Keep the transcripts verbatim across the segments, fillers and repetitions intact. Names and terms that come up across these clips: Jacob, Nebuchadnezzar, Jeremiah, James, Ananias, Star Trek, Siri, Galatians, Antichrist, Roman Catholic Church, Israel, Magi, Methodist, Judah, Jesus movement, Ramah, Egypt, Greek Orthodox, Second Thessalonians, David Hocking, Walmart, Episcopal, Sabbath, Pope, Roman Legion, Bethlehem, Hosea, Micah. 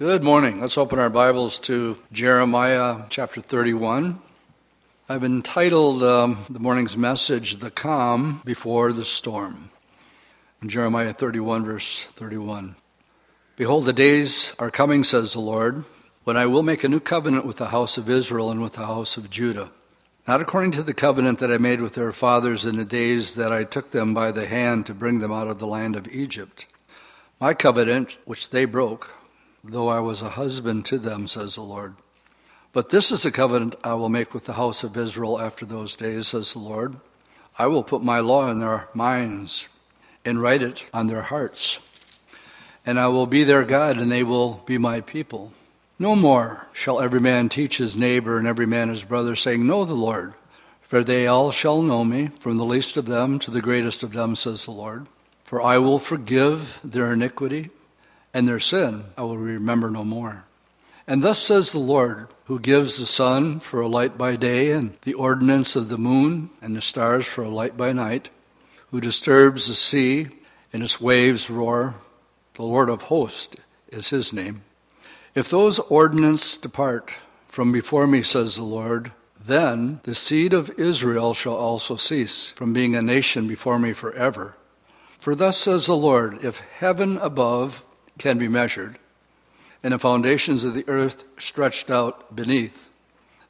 Good morning. Let's open our Bibles to Jeremiah chapter thirty-one. I've entitled um, the morning's message, The Calm Before the Storm. In Jeremiah thirty-one, verse thirty-one. Behold, the days are coming, says the Lord, when I will make a new covenant with the house of Israel and with the house of Judah. Not according to the covenant that I made with their fathers in the days that I took them by the hand to bring them out of the land of Egypt. My covenant, which they broke, though I was a husband to them, says the Lord. But this is the covenant I will make with the house of Israel after those days, says the Lord. I will put my law in their minds and write it on their hearts. And I will be their God, and they will be my people. No more shall every man teach his neighbor and every man his brother, saying, Know the Lord, for they all shall know me, from the least of them to the greatest of them, says the Lord. For I will forgive their iniquity, and their sin I will remember no more. And thus says the Lord, who gives the sun for a light by day, and the ordinance of the moon and the stars for a light by night, who disturbs the sea and its waves roar, the Lord of hosts is his name. If those ordinances depart from before me, says the Lord, then the seed of Israel shall also cease from being a nation before me forever. For thus says the Lord, if heaven above can be measured, and the foundations of the earth stretched out beneath,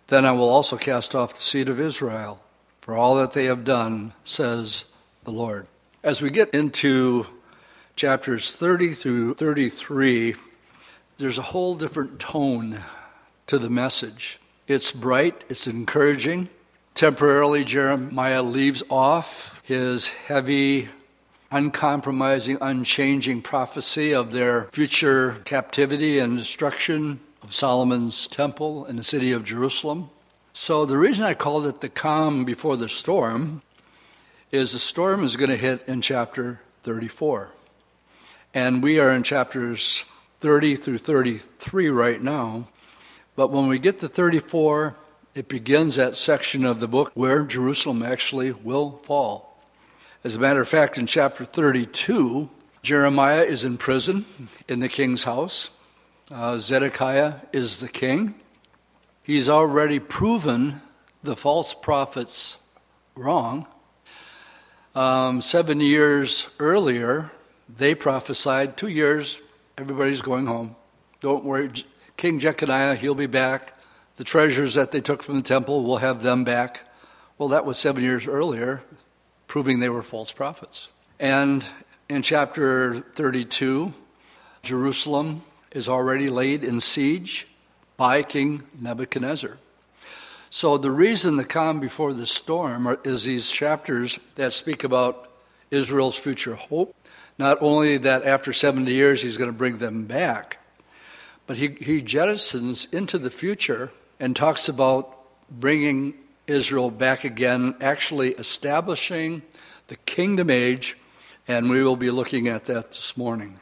then I will also cast off the seed of Israel for all that they have done, says the Lord. As we get into chapters thirty through thirty-three, there's a whole different tone to the message. It's bright, it's encouraging. Temporarily, Jeremiah leaves off his heavy, uncompromising, unchanging prophecy of their future captivity and destruction of Solomon's temple in the city of Jerusalem. So the reason I called it the calm before the storm is the storm is going to hit in chapter thirty-four. And we are in chapters thirty through thirty-three right now. But when we get to thirty-four, it begins that section of the book where Jerusalem actually will fall. As a matter of fact, in chapter thirty-two, Jeremiah is in prison in the king's house. Uh, Zedekiah is the king. He's already proven the false prophets wrong. Um, seven years earlier, they prophesied, two years, everybody's going home. Don't worry, King Jeconiah, he'll be back. The treasures that they took from the temple, we'll have them back. Well, that was seven years earlier, proving they were false prophets. And in chapter thirty-two, Jerusalem is already laid in siege by King Nebuchadnezzar. So the reason the calm before the storm is these chapters that speak about Israel's future hope. Not only that after seventy years he's going to bring them back, but he, he jettisons into the future and talks about bringing Israel back again, actually establishing the kingdom age, and we will be looking at that this morning.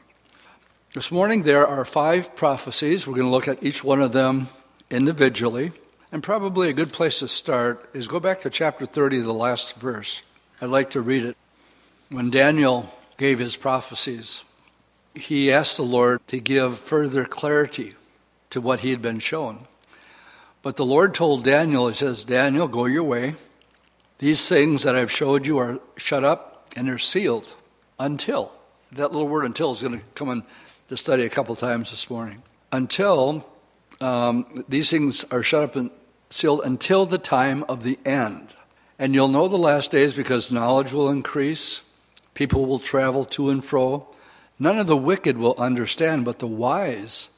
This morning there are five prophecies. We're going to look at each one of them individually, and probably a good place to start is go back to chapter thirty, the last verse. I'd like to read it. When Daniel gave his prophecies, he asked the Lord to give further clarity to what he had been shown. But the Lord told Daniel, he says, Daniel, go your way. These things that I've showed you are shut up and they're sealed until. That little word until is going to come in the study a couple times this morning. Until um, these things are shut up and sealed until the time of the end. And you'll know the last days because knowledge will increase. People will travel to and fro. None of the wicked will understand, but the wise,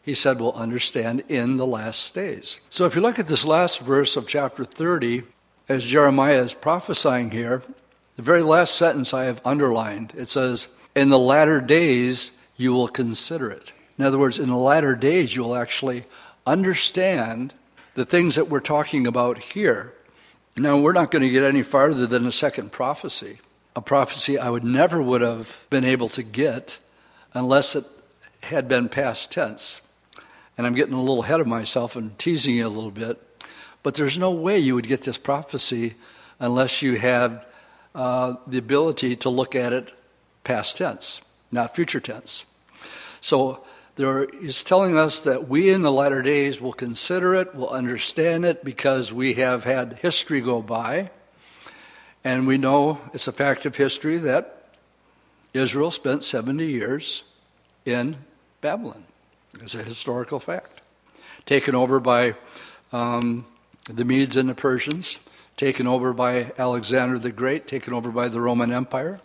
he said, we'll understand in the last days. So if you look at this last verse of chapter thirty, as Jeremiah is prophesying here, the very last sentence I have underlined, it says, in the latter days you will consider it. In other words, in the latter days you will actually understand the things that we're talking about here. Now, we're not going to get any farther than the second prophecy, a prophecy I would never would have been able to get unless it had been past tense. And I'm getting a little ahead of myself and teasing you a little bit. But there's no way you would get this prophecy unless you had uh, the ability to look at it past tense, not future tense. So There is telling us that we in the latter days will consider it, will understand it, because we have had history go by. And we know it's a fact of history that Israel spent seventy years in Babylon. It's a historical fact. Taken over by um, the Medes and the Persians, taken over by Alexander the Great, taken over by the Roman Empire.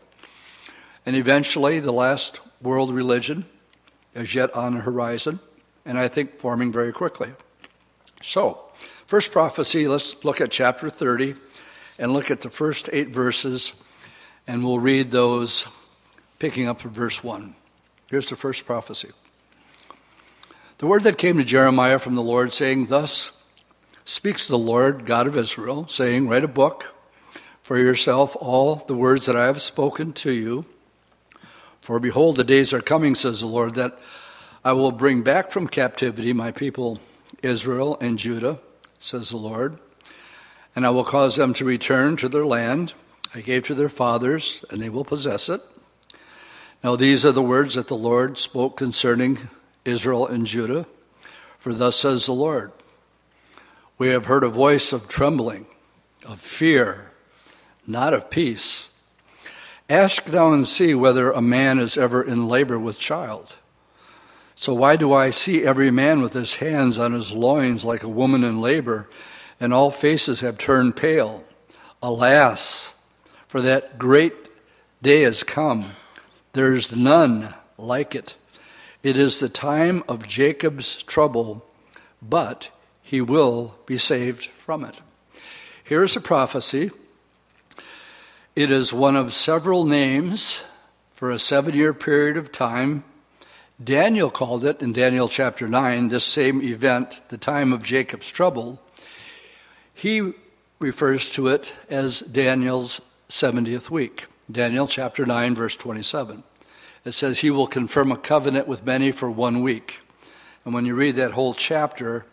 And eventually the last world religion is yet on the horizon, and I think forming very quickly. So, first prophecy, let's look at chapter thirty and look at the first eight verses, and we'll read those picking up from verse one. Here's the first prophecy. The word that came to Jeremiah from the Lord, saying, "Thus speaks the Lord, God of Israel, saying, write a book for yourself all the words that I have spoken to you. For behold, the days are coming, says the Lord, that I will bring back from captivity my people Israel and Judah, says the Lord, and I will cause them to return to their land I gave to their fathers, and they will possess it. Now these are the words that the Lord spoke concerning Israel and Judah. For thus says the Lord, we have heard a voice of trembling, of fear, not of peace. Ask now and see whether a man is ever in labor with child. So why do I see every man with his hands on his loins like a woman in labor, and all faces have turned pale? Alas, for that great day has come. There is none like it. It is the time of Jacob's trouble, but he will be saved from it." Here is a prophecy. It is one of several names for a seven-year period of time. Daniel called it, in Daniel chapter nine, this same event, the time of Jacob's trouble. He refers to it as Daniel's seventieth week. Daniel chapter nine, verse twenty-seven. It says, he will confirm a covenant with many for one week. And when you read that whole chapter,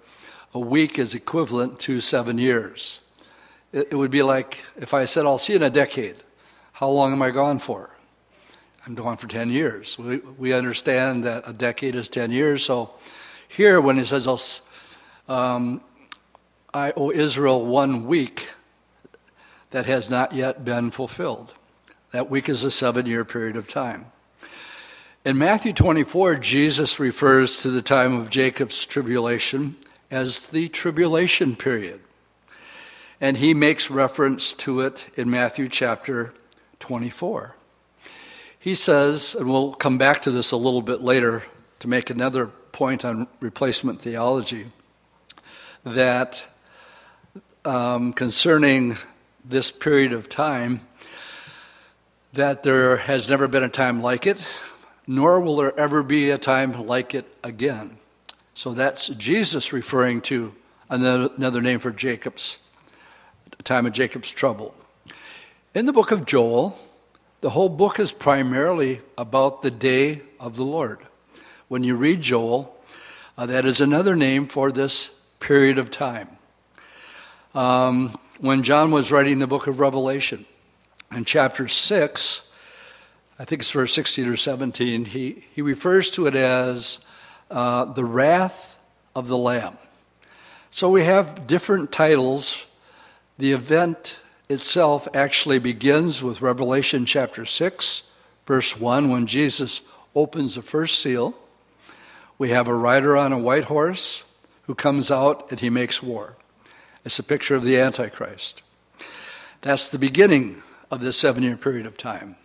a week is equivalent to seven years. It would be like if I said, I'll see you in a decade. How long am I gone for? I'm gone for ten years. We, we understand that a decade is ten years. So here when he says, I'll, um, I owe Israel one week, that has not yet been fulfilled. That week is a seven-year period of time. In Matthew twenty-four, Jesus refers to the time of Jacob's tribulation as the tribulation period. And he makes reference to it in Matthew chapter twenty-four. He says, and we'll come back to this a little bit later to make another point on replacement theology, that um, concerning this period of time, that there has never been a time like it, nor will there ever be a time like it again. So that's Jesus referring to another, another name for Jacob's time of Jacob's trouble. In the book of Joel, the whole book is primarily about the day of the Lord. When you read Joel, uh, that is another name for this period of time. Um, when John was writing the book of Revelation, in chapter six, I think it's verse sixteen or seventeen, he, he refers to it as uh, the wrath of the Lamb. So we have different titles. The event itself actually begins with Revelation chapter six, verse one, when Jesus opens the first seal. We have a rider on a white horse who comes out and he makes war. It's a picture of the Antichrist. That's the beginning of this seven-year period of time.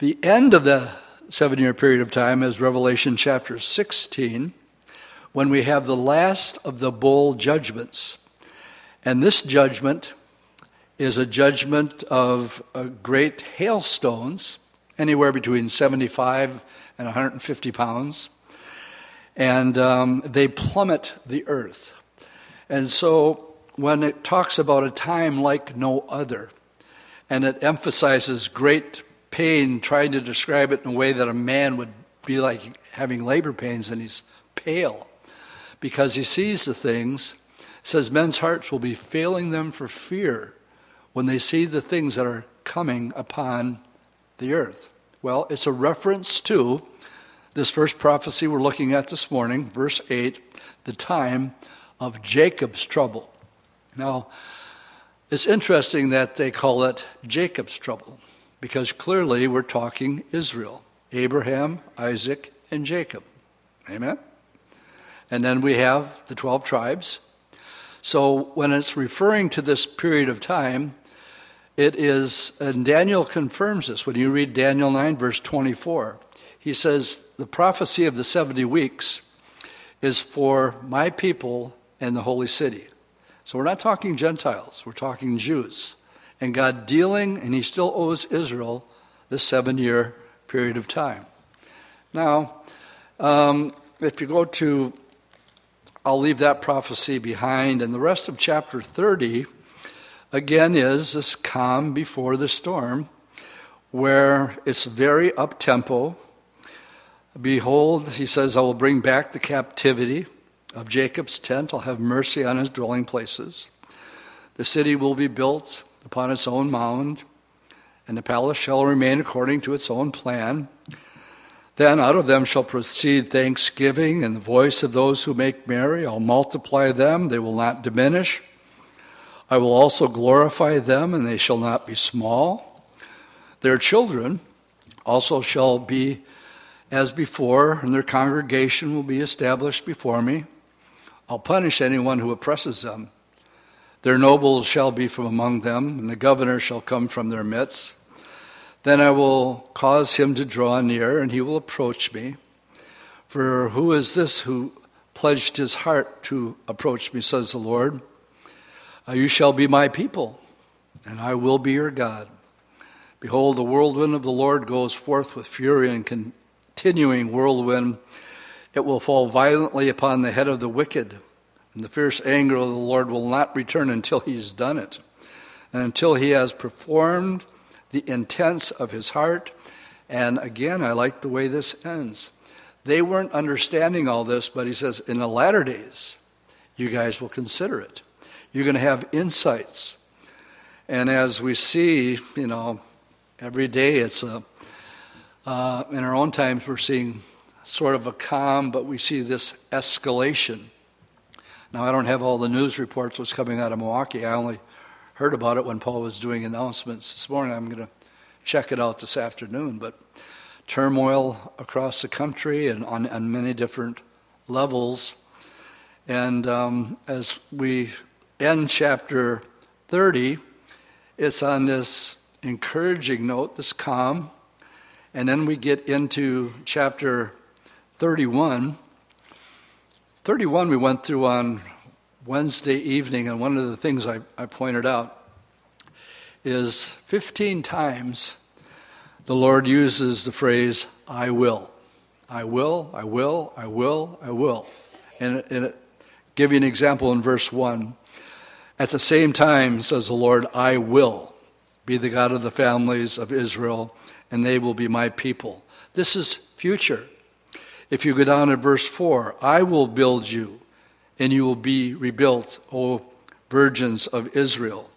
The end of the seven-year period of time is Revelation chapter sixteen, when we have the last of the bowl judgments. And this judgment is a judgment of uh, great hailstones, anywhere between seventy-five and one hundred fifty pounds. And um, they plummet the earth. And so when it talks about a time like no other, and it emphasizes great pain, trying to describe it in a way that a man would be like having labor pains, and he's pale because he sees the things. Says men's hearts will be failing them for fear when they see the things that are coming upon the earth. Well, it's a reference to This first prophecy we're looking at this morning, verse eight, the time of Jacob's trouble. Now, it's interesting that they call it Jacob's trouble, because clearly we're talking Israel, Abraham, Isaac, and Jacob. Amen? And then we have the twelve tribes. So when it's referring to this period of time, it is, and Daniel confirms this. When you read Daniel nine, verse twenty-four, he says, the prophecy of the seventy weeks is for my people and the holy city. So we're not talking Gentiles, we're talking Jews. And God dealing, and he still owes Israel this seven-year period of time. Now, um, if you go to, I'll leave that prophecy behind, and the rest of chapter thirty, again, is this calm before the storm, where it's very up-tempo. Behold, he says, I will bring back the captivity of Jacob's tent. I'll have mercy on his dwelling places. The city will be built upon its own mound, and the palace shall remain according to its own plan. Then out of them shall proceed thanksgiving, and the voice of those who make merry. I'll multiply them, they will not diminish. I will also glorify them, and they shall not be small. Their children also shall be as before, and their congregation will be established before me. I'll punish anyone who oppresses them. Their nobles shall be from among them, and the governor shall come from their midst. Then I will cause him to draw near, and he will approach me. For who is this who pledged his heart to approach me, says the Lord? You shall be my people, and I will be your God. Behold, the whirlwind of the Lord goes forth with fury and continuing whirlwind. It will fall violently upon the head of the wicked, and the fierce anger of the Lord will not return until he's done it, and until he has performed the intents of his heart. And again, I like the way this ends. They weren't understanding all this, but he says, in the latter days, you guys will consider it. You're going to have insights. And as we see, you know, every day it's a, uh, in our own times we're seeing sort of a calm, but we see this escalation. Now, I don't have all the news reports what's coming out of Milwaukee. I only heard about it when Paul was doing announcements this morning. I'm going to check it out this afternoon. But turmoil across the country and on, on many different levels. And um, as we end chapter thirty, it's on this encouraging note, this calm, and then we get into chapter thirty-one. thirty-one we went through on Wednesday evening, and one of the things I, I pointed out is fifteen times the Lord uses the phrase, I will, I will, I will, I will, I will. And, and it, give you an example in verse one. At the same time, says the Lord, I will be the God of the families of Israel, and they will be my people. This is future. If you go down to verse four, I will build you, and you will be rebuilt, O virgins of Israel.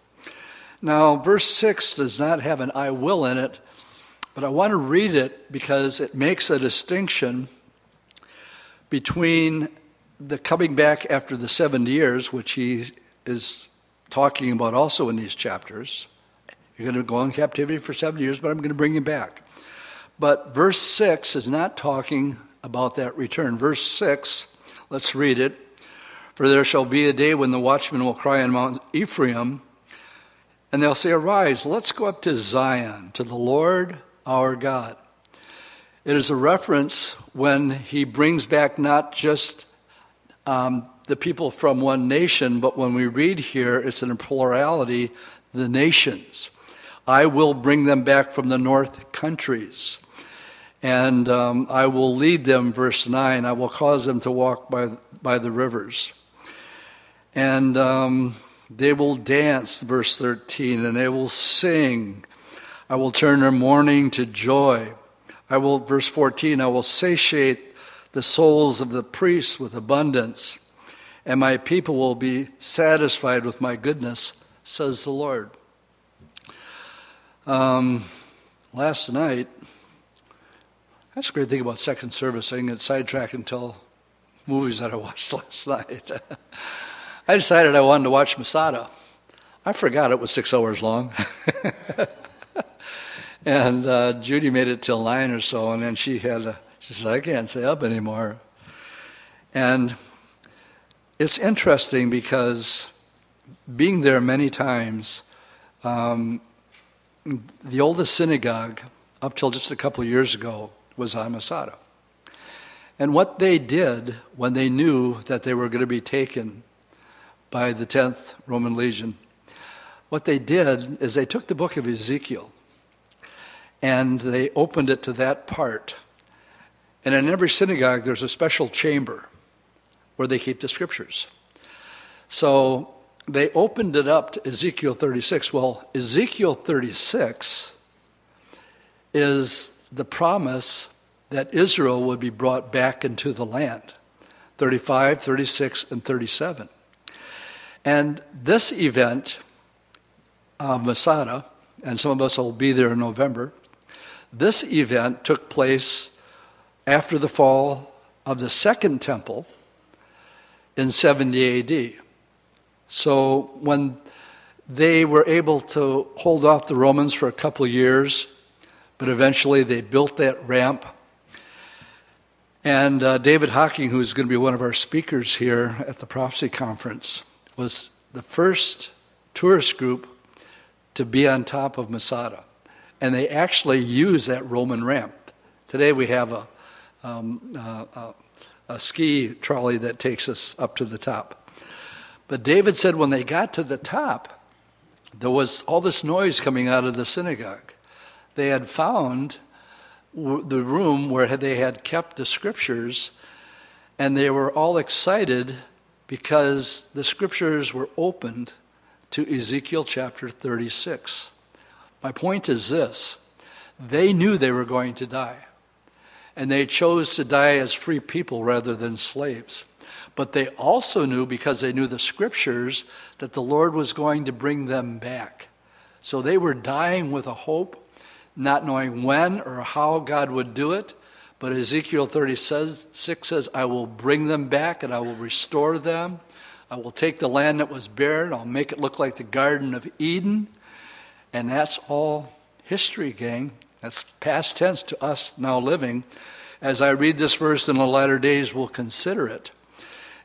Now, verse six does not have an I will in it, but I want to read it because it makes a distinction between the coming back after the seventy years, which he is talking about also in these chapters. You're going to go in captivity for seventy years, but I'm going to bring you back. But verse six is not talking about that return. Verse six, let's read it. For there shall be a day when the watchman will cry on Mount Ephraim, and they'll say, arise, let's go up to Zion, to the Lord our God. It is a reference when he brings back not just um, the people from one nation, but when we read here, it's in a plurality, the nations. I will bring them back from the north countries, and um, I will lead them, verse nine, I will cause them to walk by, by the rivers. And um, they will dance, verse thirteen, and they will sing. I will turn their mourning to joy. I will, verse fourteen, I will satiate the souls of the priests with abundance, and my people will be satisfied with my goodness, says the Lord. Um, last night, That's a great thing about second service. I can get sidetracked until movies that I watched last night. I decided I wanted to watch Masada. I forgot it was six hours long. And uh, Judy made it till nine or so, and then she had a, she said, I can't stay up anymore. And it's interesting because being there many times, um, the oldest synagogue, up till just a couple of years ago, was on Masada. And what they did when they knew that they were going to be taken by the tenth Roman Legion, what they did is they took the book of Ezekiel and they opened it to that part. And in every synagogue, there's a special chamber where they keep the scriptures. So they opened it up to Ezekiel thirty-six. Well, Ezekiel thirty-six is the promise that Israel would be brought back into the land, thirty-five, thirty-six, and thirty-seven. And this event of Masada, and some of us will be there in November, this event took place after the fall of the Second Temple in seventy A D. So when they were able to hold off the Romans for a couple of years, but eventually they built that ramp. And uh, David Hocking, who's going to be one of our speakers here at the Prophecy Conference, was the first tourist group to be on top of Masada. And they actually used that Roman ramp. Today we have a, um, uh, a, a ski trolley that takes us up to the top. But David said when they got to the top, there was all this noise coming out of the synagogue. They had found the room where they had kept the scriptures, and they were all excited because the scriptures were opened to Ezekiel chapter thirty-six. My point is this: they knew they were going to die, and they chose to die as free people rather than slaves. But they also knew, because they knew the scriptures, that the Lord was going to bring them back. So they were dying with a hope, not knowing when or how God would do it. But Ezekiel thirty-six says, I will bring them back and I will restore them. I will take the land that was barren. I'll make it look like the Garden of Eden. And that's all history, gang. That's past tense to us now living. As I read this verse in the latter days, we'll consider it.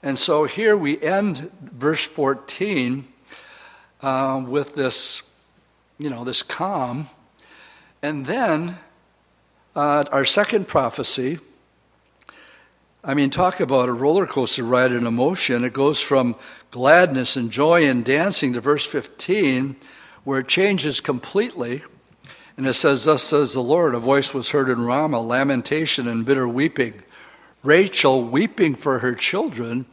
And so here we end verse fourteen uh, with this, you know, this calm. And then uh, our second prophecy, I mean, talk about a roller coaster ride in emotion. It goes from gladness and joy and dancing to verse fifteen, where it changes completely. And it says, thus says the Lord, a voice was heard in Ramah, lamentation and bitter weeping. Rachel weeping for her children,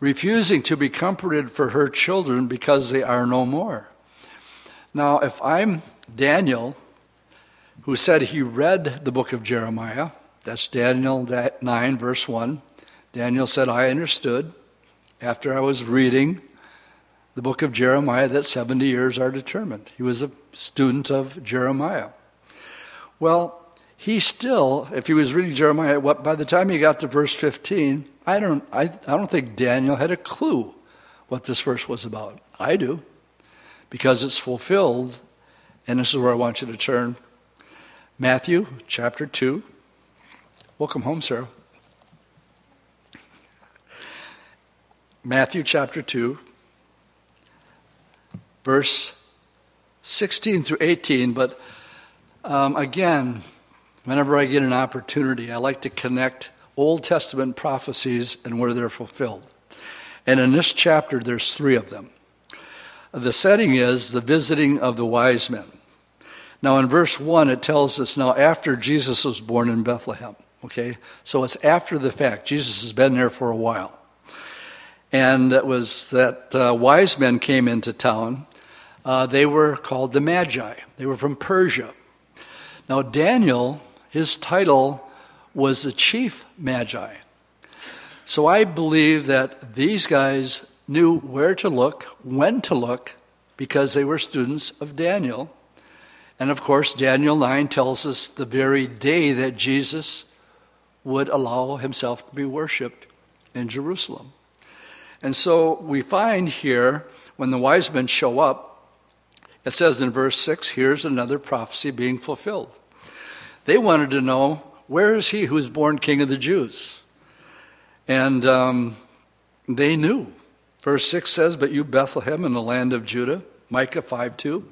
refusing to be comforted for her children because they are no more. Now, if I'm Daniel, who said he read the book of Jeremiah. That's Daniel nine, verse one. Daniel said, I understood after I was reading the book of Jeremiah that seventy years are determined. He was a student of Jeremiah. Well, he still, if he was reading Jeremiah, what, by the time he got to verse fifteen, I don't, I, I don't think Daniel had a clue what this verse was about. I do, because it's fulfilled, and this is where I want you to turn. Matthew chapter two. Welcome home, Sarah. Matthew chapter two, verse sixteen through eighteen. But um, again, whenever I get an opportunity, I like to connect Old Testament prophecies and where they're fulfilled. And in this chapter, there's three of them. The setting is the visiting of the wise men. Now, in verse one, it tells us, now after Jesus was born in Bethlehem, okay? So it's after the fact. Jesus has been there for a while. And it was that uh, wise men came into town. Uh, they were called the Magi. They were from Persia. Now, Daniel, his title was the chief Magi. So I believe that these guys knew where to look, when to look, because they were students of Daniel. And of course, Daniel nine tells us the very day that Jesus would allow himself to be worshipped in Jerusalem. And so we find here, when the wise men show up, it says in verse six, here's another prophecy being fulfilled. They wanted to know, where is he who is born King of the Jews? And um, they knew. Verse six says, but you, Bethlehem, in the land of Judah, Micah five two,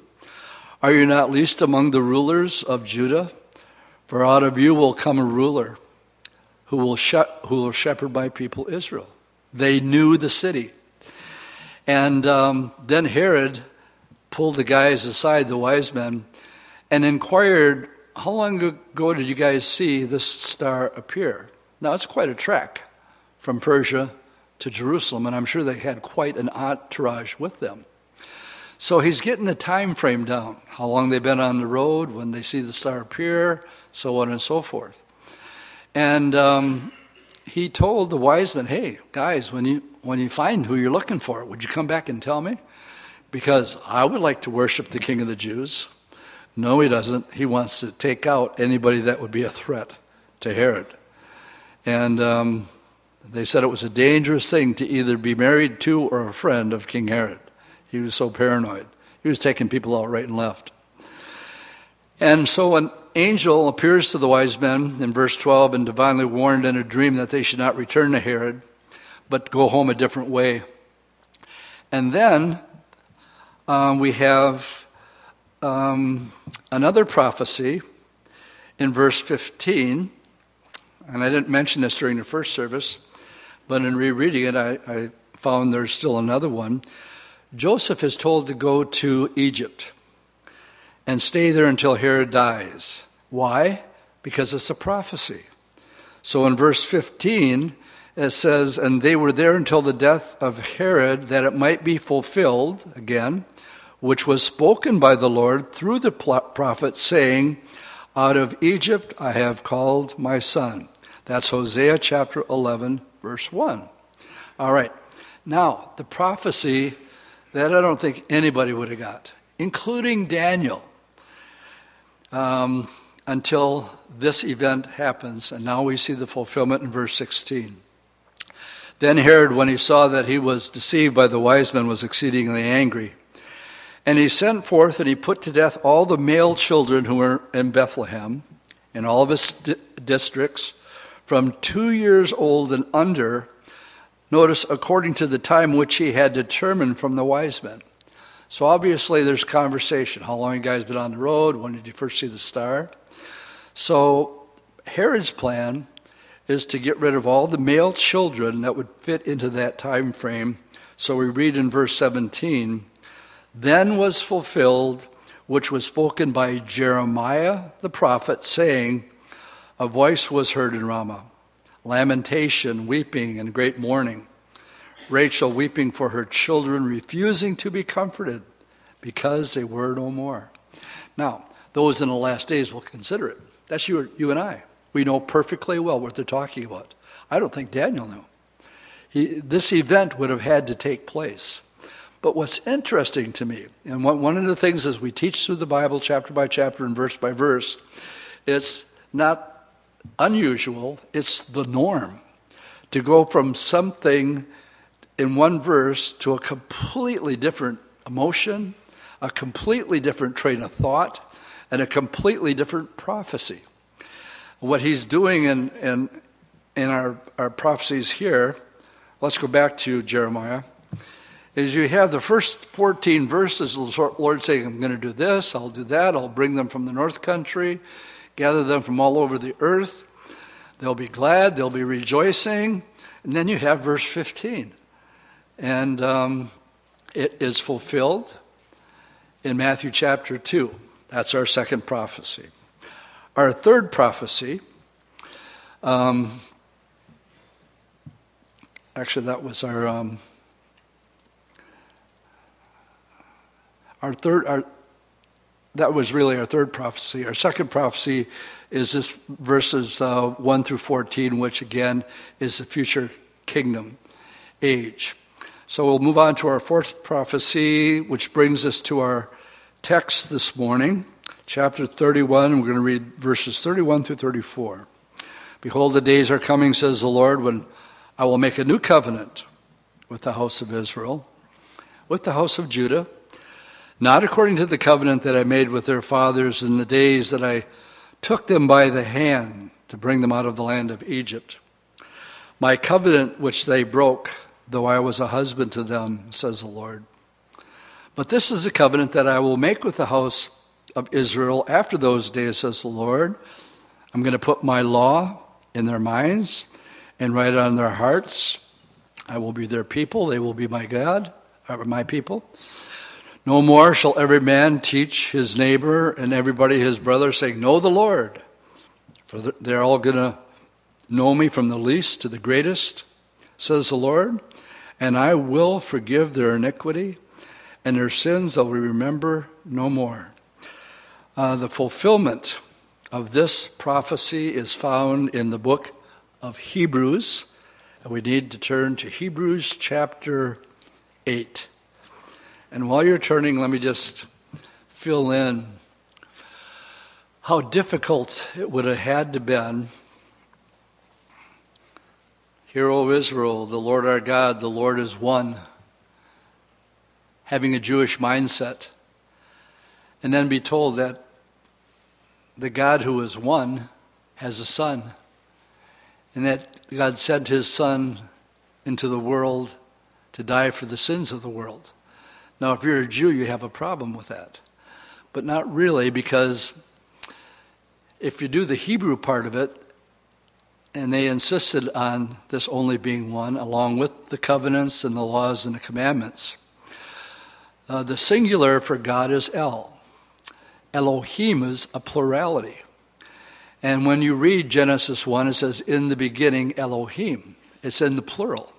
are you not least among the rulers of Judah? For out of you will come a ruler who will, she- who will shepherd my people Israel. They knew the city. And um, then Herod pulled the guys aside, the wise men, and inquired, how long ago did you guys see this star appear? Now, it's quite a trek from Persia to Jerusalem, and I'm sure they had quite an entourage with them. So he's getting the time frame down, how long they've been on the road, when they see the star appear, so on and so forth. And um, he told the wise men, hey, guys, when you when you find who you're looking for, would you come back and tell me? Because I would like to worship the King of the Jews. No, he doesn't. He wants to take out anybody that would be a threat to Herod. And um, they said it was a dangerous thing to either be married to or a friend of King Herod. He was so paranoid. He was taking people out right and left. And so an angel appears to the wise men in verse twelve and divinely warned in a dream that they should not return to Herod, but go home a different way. And then um, we have... Um, another prophecy in verse fifteen, and I didn't mention this during the first service, but in rereading it, I, I found there's still another one. Joseph is told to go to Egypt and stay there until Herod dies. Why? Because it's a prophecy. So in verse fifteen, it says, and they were there until the death of Herod, that it might be fulfilled, again, which was spoken by the Lord through the prophet, saying, out of Egypt I have called my son. That's Hosea chapter eleven, verse one. All right. Now, the prophecy that I don't think anybody would have got, including Daniel, um, until this event happens. And now we see the fulfillment in verse sixteen. Then Herod, when he saw that he was deceived by the wise men, was exceedingly angry. And he sent forth and he put to death all the male children who were in Bethlehem in all of his di- districts from two years old and under, notice, according to the time which he had determined from the wise men. So obviously there's conversation. How long have you guys been on the road? When did you first see the star? So Herod's plan is to get rid of all the male children that would fit into that time frame. So we read in verse seventeen, then was fulfilled, which was spoken by Jeremiah the prophet, saying, a voice was heard in Ramah, lamentation, weeping, and great mourning. Rachel weeping for her children, refusing to be comforted, because they were no more. Now, those in the last days will consider it. That's you, you and I. We know perfectly well what they're talking about. I don't think Daniel knew. He, this event would have had to take place. But what's interesting to me, and one of the things as we teach through the Bible chapter by chapter and verse by verse, it's not unusual, it's the norm to go from something in one verse to a completely different emotion, a completely different train of thought, and a completely different prophecy. What he's doing in, in, in our, our prophecies here, let's go back to Jeremiah, is you have the first fourteen verses, the Lord saying, I'm going to do this, I'll do that, I'll bring them from the north country, gather them from all over the earth. They'll be glad, they'll be rejoicing. And then you have verse fifteen. And um, it is fulfilled in Matthew chapter two. That's our second prophecy. Our third prophecy, um, actually that was our... Um, Our third, our, that was really our third prophecy. Our second prophecy is this verses uh, one through fourteen, which again is the future kingdom age. So we'll move on to our fourth prophecy, which brings us to our text this morning, chapter thirty-one. We're going to read verses thirty-one through thirty-four. Behold, the days are coming, says the Lord, when I will make a new covenant with the house of Israel, with the house of Judah, not according to the covenant that I made with their fathers in the days that I took them by the hand to bring them out of the land of Egypt. My covenant which they broke, though I was a husband to them, says the Lord. But this is the covenant that I will make with the house of Israel after those days, says the Lord. I'm going to put my law in their minds and write it on their hearts. I will be their people. They will be my God, or my people. No more shall every man teach his neighbor and everybody his brother, saying, know the Lord. For they're all going to know me from the least to the greatest, says the Lord. And I will forgive their iniquity, and their sins I'll remember no more. Uh, the fulfillment of this prophecy is found in the book of Hebrews. And we need to turn to Hebrews chapter eight. And while you're turning, let me just fill in how difficult it would have had to been. Hear, O Israel, the Lord our God, the Lord is one. Having a Jewish mindset. And then be told that the God who is one has a son. And that God sent his son into the world to die for the sins of the world. Now, if you're a Jew, you have a problem with that. But not really, because if you do the Hebrew part of it, and they insisted on this only being one, along with the covenants and the laws and the commandments. Uh, the singular for God is El. Elohim is a plurality. And when you read Genesis one, it says, in the beginning, Elohim. It's in the plural.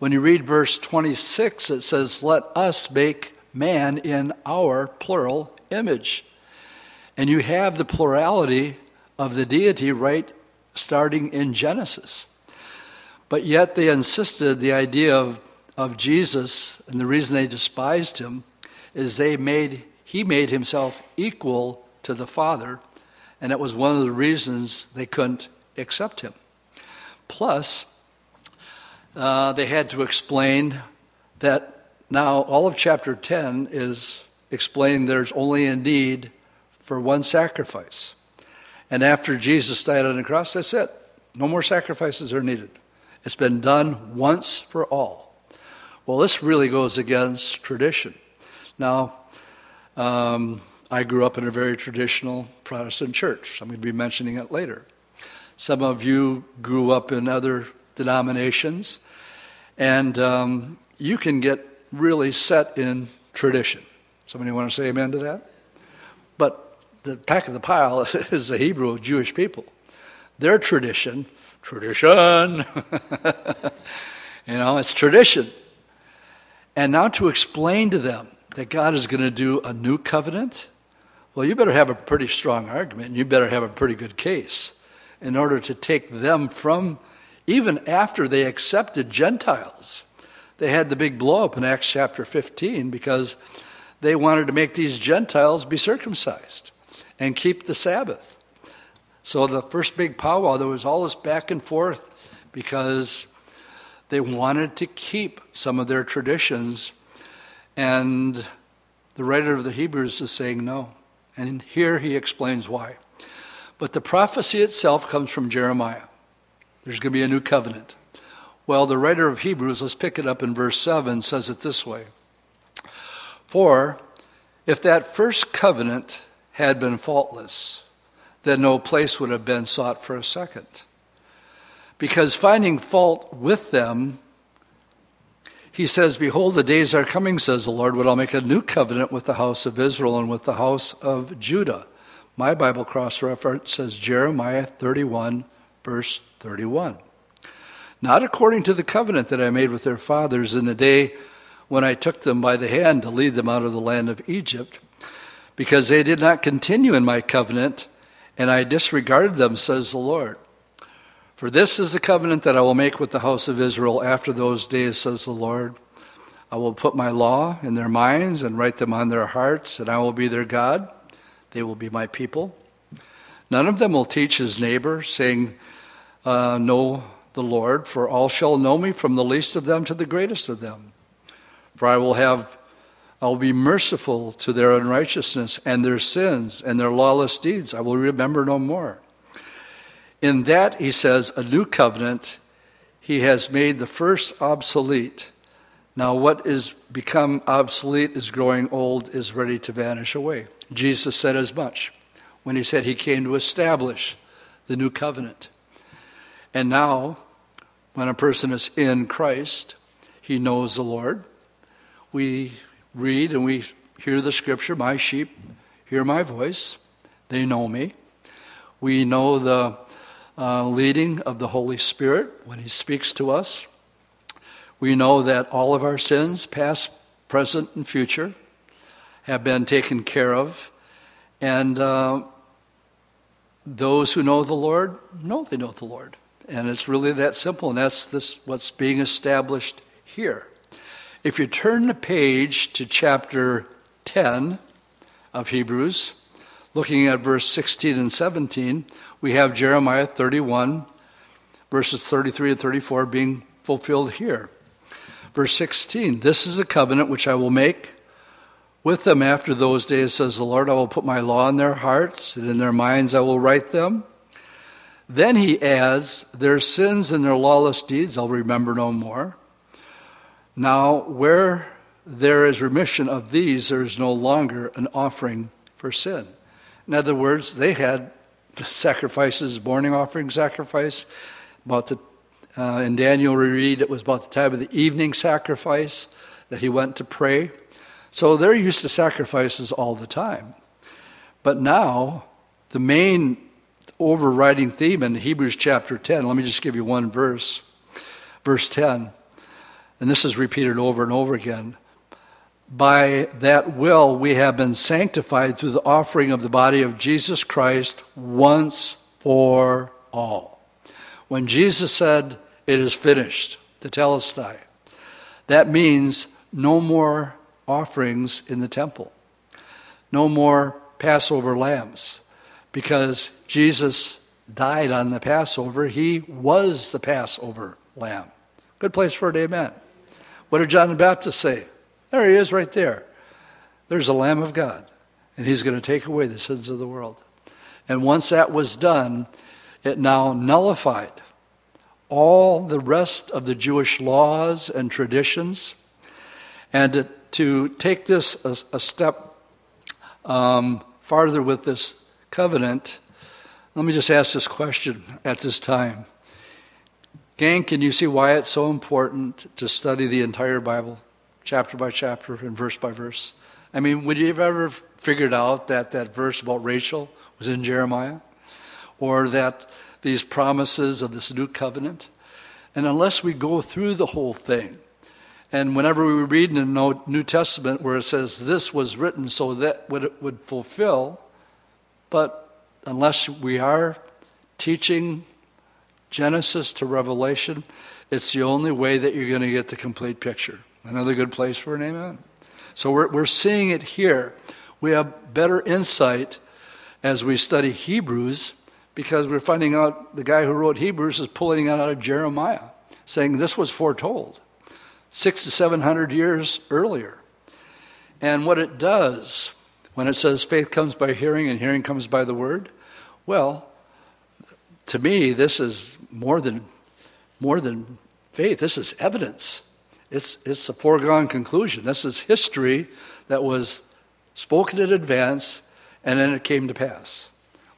When you read verse twenty-six, it says, let us make man in our plural image. And you have the plurality of the deity right starting in Genesis. But yet they insisted the idea of, of Jesus, and the reason they despised him is they made he made himself equal to the Father, and that was one of the reasons they couldn't accept him. Plus, Uh, they had to explain that now all of chapter ten is explaining there's only a need for one sacrifice. And after Jesus died on the cross, that's it. No more sacrifices are needed. It's been done once for all. Well, this really goes against tradition. Now, um, I grew up in a very traditional Protestant church. I'm going to be mentioning it later. Some of you grew up in other denominations, and um, you can get really set in tradition. Somebody want to say amen to that? But the pack of the pile is the Hebrew Jewish people. Their tradition, tradition, you know, it's tradition. And now to explain to them that God is going to do a new covenant, well, you better have a pretty strong argument, and you better have a pretty good case in order to take them from. Even after they accepted Gentiles, they had the big blow up in Acts chapter fifteen because they wanted to make these Gentiles be circumcised and keep the Sabbath. So the first big powwow, there was all this back and forth because they wanted to keep some of their traditions. And the writer of the Hebrews is saying no. And here he explains why. But the prophecy itself comes from Jeremiah. There's going to be a new covenant. Well, the writer of Hebrews, let's pick it up in verse seven, says it this way. For if that first covenant had been faultless, then no place would have been sought for a second. Because finding fault with them, he says, behold, the days are coming, says the Lord, when I'll make a new covenant with the house of Israel and with the house of Judah. My Bible cross-reference says Jeremiah thirty-one, verse thirty-one. Not according to the covenant that I made with their fathers in the day when I took them by the hand to lead them out of the land of Egypt, because they did not continue in my covenant, and I disregarded them, says the Lord. For this is the covenant that I will make with the house of Israel after those days, says the Lord. I will put my law in their minds and write them on their hearts, and I will be their God. They will be my people. None of them will teach his neighbor, saying, uh, know the Lord, for all shall know me, from the least of them to the greatest of them. For I will have, I'll be merciful to their unrighteousness and their sins and their lawless deeds. I will remember no more. In that, he says, a new covenant, he has made the first obsolete. Now what is become obsolete is growing old, is ready to vanish away. Jesus said as much when he said he came to establish the new covenant. And now, when a person is in Christ, he knows the Lord. We read and we hear the scripture, my sheep hear my voice, they know me. We know the uh, leading of the Holy Spirit when he speaks to us. We know that all of our sins, past, present, and future, have been taken care of. And uh, those who know the Lord, know they know the Lord. And it's really that simple, and that's this what's being established here. If you turn the page to chapter ten of Hebrews, looking at verse sixteen and seventeen, we have Jeremiah thirty-one, verses thirty-three and thirty-four being fulfilled here. Verse sixteen, this is a covenant which I will make with them after those days, says the Lord. I will put my law in their hearts, and in their minds I will write them. Then he adds, their sins and their lawless deeds I'll remember no more. Now, where there is remission of these, there is no longer an offering for sin. In other words, they had sacrifices, morning offering sacrifice. About the uh, in Daniel we read it was about the time of the evening sacrifice that he went to pray. So they're used to sacrifices all the time. But now, the main overriding theme in Hebrews chapter ten, let me just give you one verse, verse ten. And this is repeated over and over again. By that will we have been sanctified through the offering of the body of Jesus Christ once for all. When Jesus said, it is finished, the telestai, that means no more offerings in the temple. No more Passover lambs, because Jesus died on the Passover. He was the Passover lamb. Good place for an amen. What did John the Baptist say? There he is right there. There's the Lamb of God, and he's going to take away the sins of the world. And once that was done, it now nullified all the rest of the Jewish laws and traditions. And to, to take this a, a step um, farther with this covenant, let me just ask this question at this time. Gang, can you see why it's so important to study the entire Bible, chapter by chapter and verse by verse? I mean, would you have ever figured out that that verse about Rachel was in Jeremiah? Or that these promises of this new covenant? And unless we go through the whole thing, and whenever we read in the New Testament where it says this was written so that it would fulfill, but unless we are teaching Genesis to Revelation, it's the only way that you're going to get the complete picture. Another good place for an amen. So we're we're seeing it here. We have better insight as we study Hebrews, because we're finding out the guy who wrote Hebrews is pulling it out of Jeremiah, saying this was foretold six to seven hundred years earlier. And what it does when it says faith comes by hearing and hearing comes by the word, well, to me, this is more than more than faith. This is evidence. It's it's a foregone conclusion. This is history that was spoken in advance, and then it came to pass.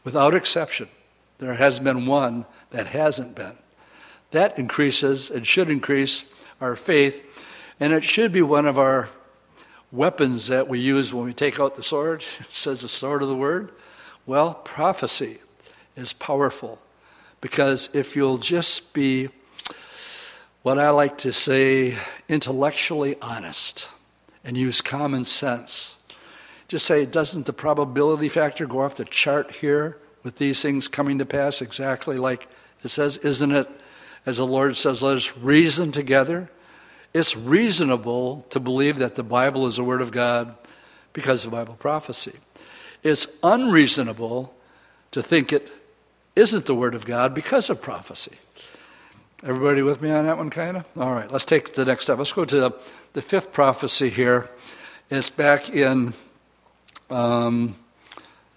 Without exception, there has been one that hasn't been. That increases and should increase our faith, and it should be one of our weapons that we use when we take out the sword. It says the sword of the word. Well, prophecy is powerful. Because if you'll just be, what I like to say, intellectually honest and use common sense, just say, doesn't the probability factor go off the chart here with these things coming to pass exactly like it says? Isn't it, as the Lord says, let us reason together? It's reasonable to believe that the Bible is the Word of God because of Bible prophecy. It's unreasonable to think it isn't the word of God because of prophecy. Everybody with me on that one, kind of? All right, let's take the next step. Let's go to the, the fifth prophecy here. It's back in um,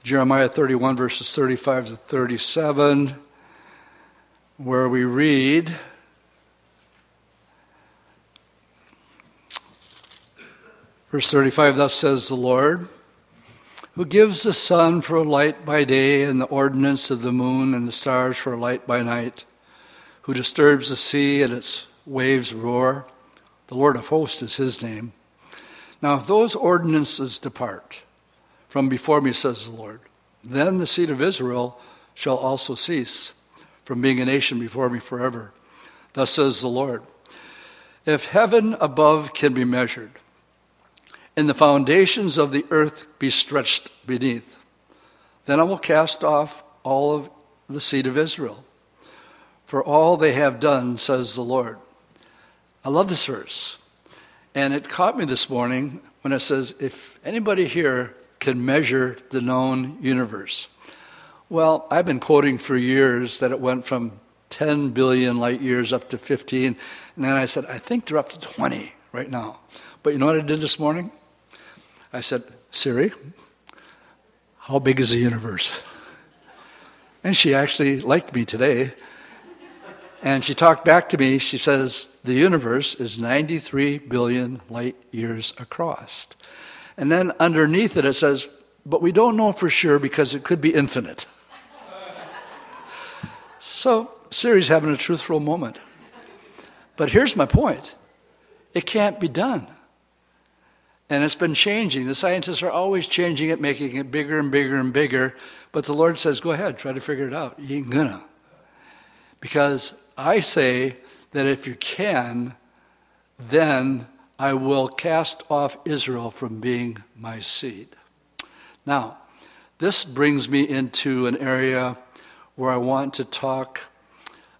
Jeremiah thirty-one, verses thirty-five to thirty-seven, where we read, verse thirty-five, "Thus says the Lord, who gives the sun for a light by day and the ordinance of the moon and the stars for a light by night, who disturbs the sea and its waves roar. The Lord of hosts is his name. Now if those ordinances depart from before me, says the Lord, then the seed of Israel shall also cease from being a nation before me forever. Thus says the Lord, if heaven above can be measured, and the foundations of the earth be stretched beneath, then I will cast off all of the seed of Israel, for all they have done, says the Lord." I love this verse. And it caught me this morning when it says, if anybody here can measure the known universe. Well, I've been quoting for years that it went from ten billion light years up to fifteen. And then I said, I think they're up to twenty right now. But you know what I did this morning? I said, "Siri, how big is the universe?" And she actually liked me today. And she talked back to me. She says, the universe is ninety-three billion light years across. And then underneath it, it says, but we don't know for sure because it could be infinite. So Siri's having a truthful moment. But here's my point. It can't be done. And it's been changing. The scientists are always changing it, making it bigger and bigger and bigger. But the Lord says, go ahead, try to figure it out. You ain't gonna. Because I say that if you can, then I will cast off Israel from being my seed. Now, this brings me into an area where I want to talk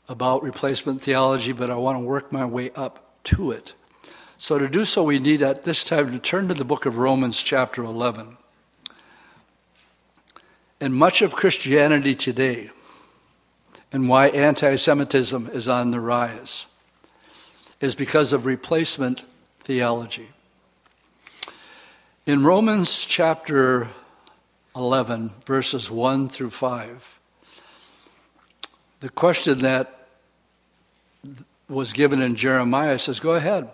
about replacement theology, but I want to work my way up to it. So to do so, we need at this time to turn to the book of Romans chapter eleven. And much of Christianity today, and why anti-Semitism is on the rise, is because of replacement theology. In Romans chapter eleven, verses one through five, the question that was given in Jeremiah says, go ahead.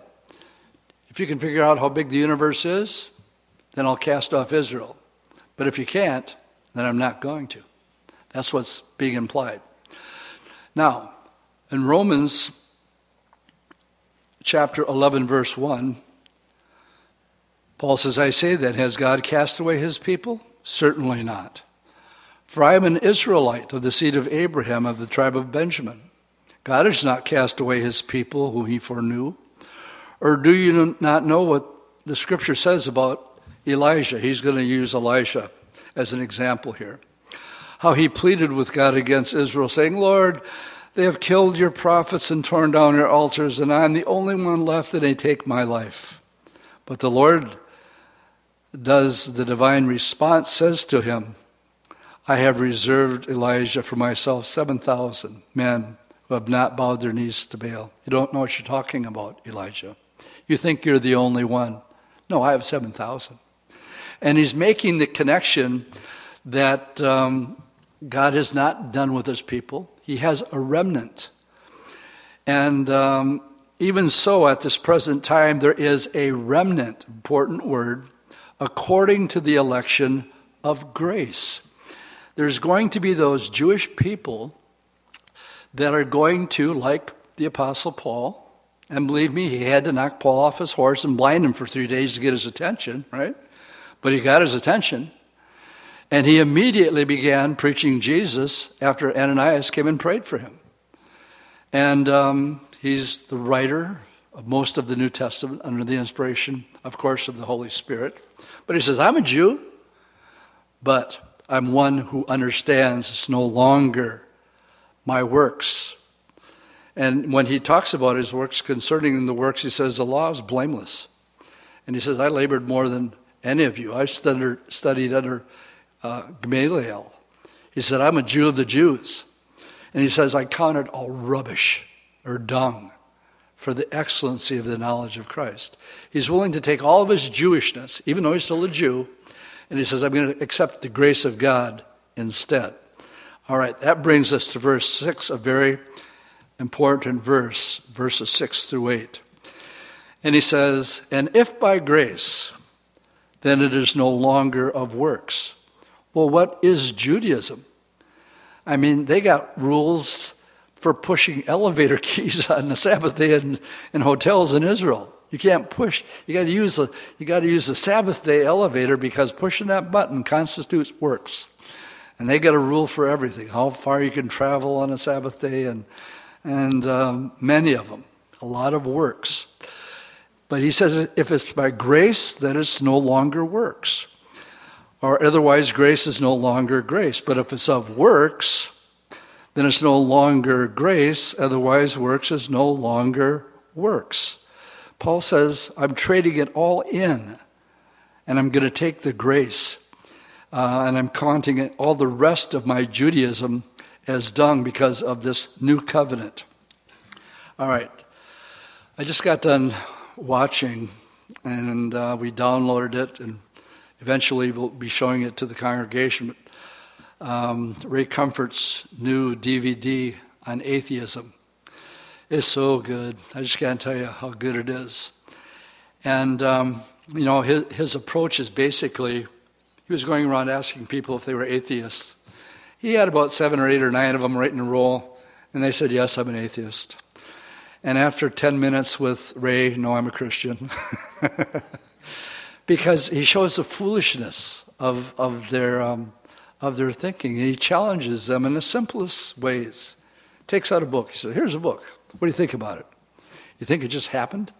If you can figure out how big the universe is, then I'll cast off Israel. But if you can't, then I'm not going to. That's what's being implied. Now, in Romans chapter eleven, verse one, Paul says, I say then, has God cast away his people? Certainly not. For I am an Israelite of the seed of Abraham, of the tribe of Benjamin. God has not cast away his people whom he foreknew. Or do you not know what the scripture says about Elijah? He's going to use Elisha as an example here. How he pleaded with God against Israel, saying, Lord, they have killed your prophets and torn down your altars, and I'm the only one left, and they take my life. But the Lord does the divine response, says to him, I have reserved Elijah for myself, seven thousand men who have not bowed their knees to Baal. You don't know what you're talking about, Elijah. You think you're the only one. No, I have seven thousand. And he's making the connection that um, God is not done with his people. He has a remnant. And um, even so, at this present time, there is a remnant, important word, according to the election of grace. There's going to be those Jewish people that are going to, like the Apostle Paul, and believe me, he had to knock Paul off his horse and blind him for three days to get his attention, right? But he got his attention. And he immediately began preaching Jesus after Ananias came and prayed for him. And um, he's the writer of most of the New Testament under the inspiration, of course, of the Holy Spirit. But he says, I'm a Jew, but I'm one who understands it's no longer my works. And when he talks about his works, concerning the works, he says, the law is blameless. And he says, I labored more than any of you. I studied under Uh, Gamaliel. He said, I'm a Jew of the Jews. And he says, I count it all rubbish or dung for the excellency of the knowledge of Christ. He's willing to take all of his Jewishness, even though he's still a Jew, and he says, I'm going to accept the grace of God instead. All right, that brings us to verse six, a very important verse, verses six through eight. And he says, and if by grace, then it is no longer of works. Well, what is Judaism? I mean, they got rules for pushing elevator keys on the Sabbath day in, in hotels in Israel. You can't push. You got to use a, you got to use the Sabbath day elevator because pushing that button constitutes works. And they got a rule for everything, how far you can travel on a Sabbath day, and and um, many of them, a lot of works. But he says, if it's by grace, then it's no longer works. Or otherwise, grace is no longer grace. But if it's of works, then it's no longer grace. Otherwise, works is no longer works. Paul says, I'm trading it all in, and I'm going to take the grace, uh, and I'm counting it, all the rest of my Judaism as dung because of this new covenant. All right. I just got done watching, and uh, we downloaded it, and eventually we'll be showing it to the congregation. Um, Ray Comfort's new D V D on atheism is so good. I just can't tell you how good it is. And, um, you know, his, his approach is basically, he was going around asking people if they were atheists. He had about seven or eight or nine of them right in a row, and they said, yes, I'm an atheist. And after ten minutes with Ray, no, I'm a Christian. Because he shows the foolishness of, of, their, um, of their thinking. And he challenges them in the simplest ways. Takes out a book. He says, here's a book. What do you think about it? You think it just happened?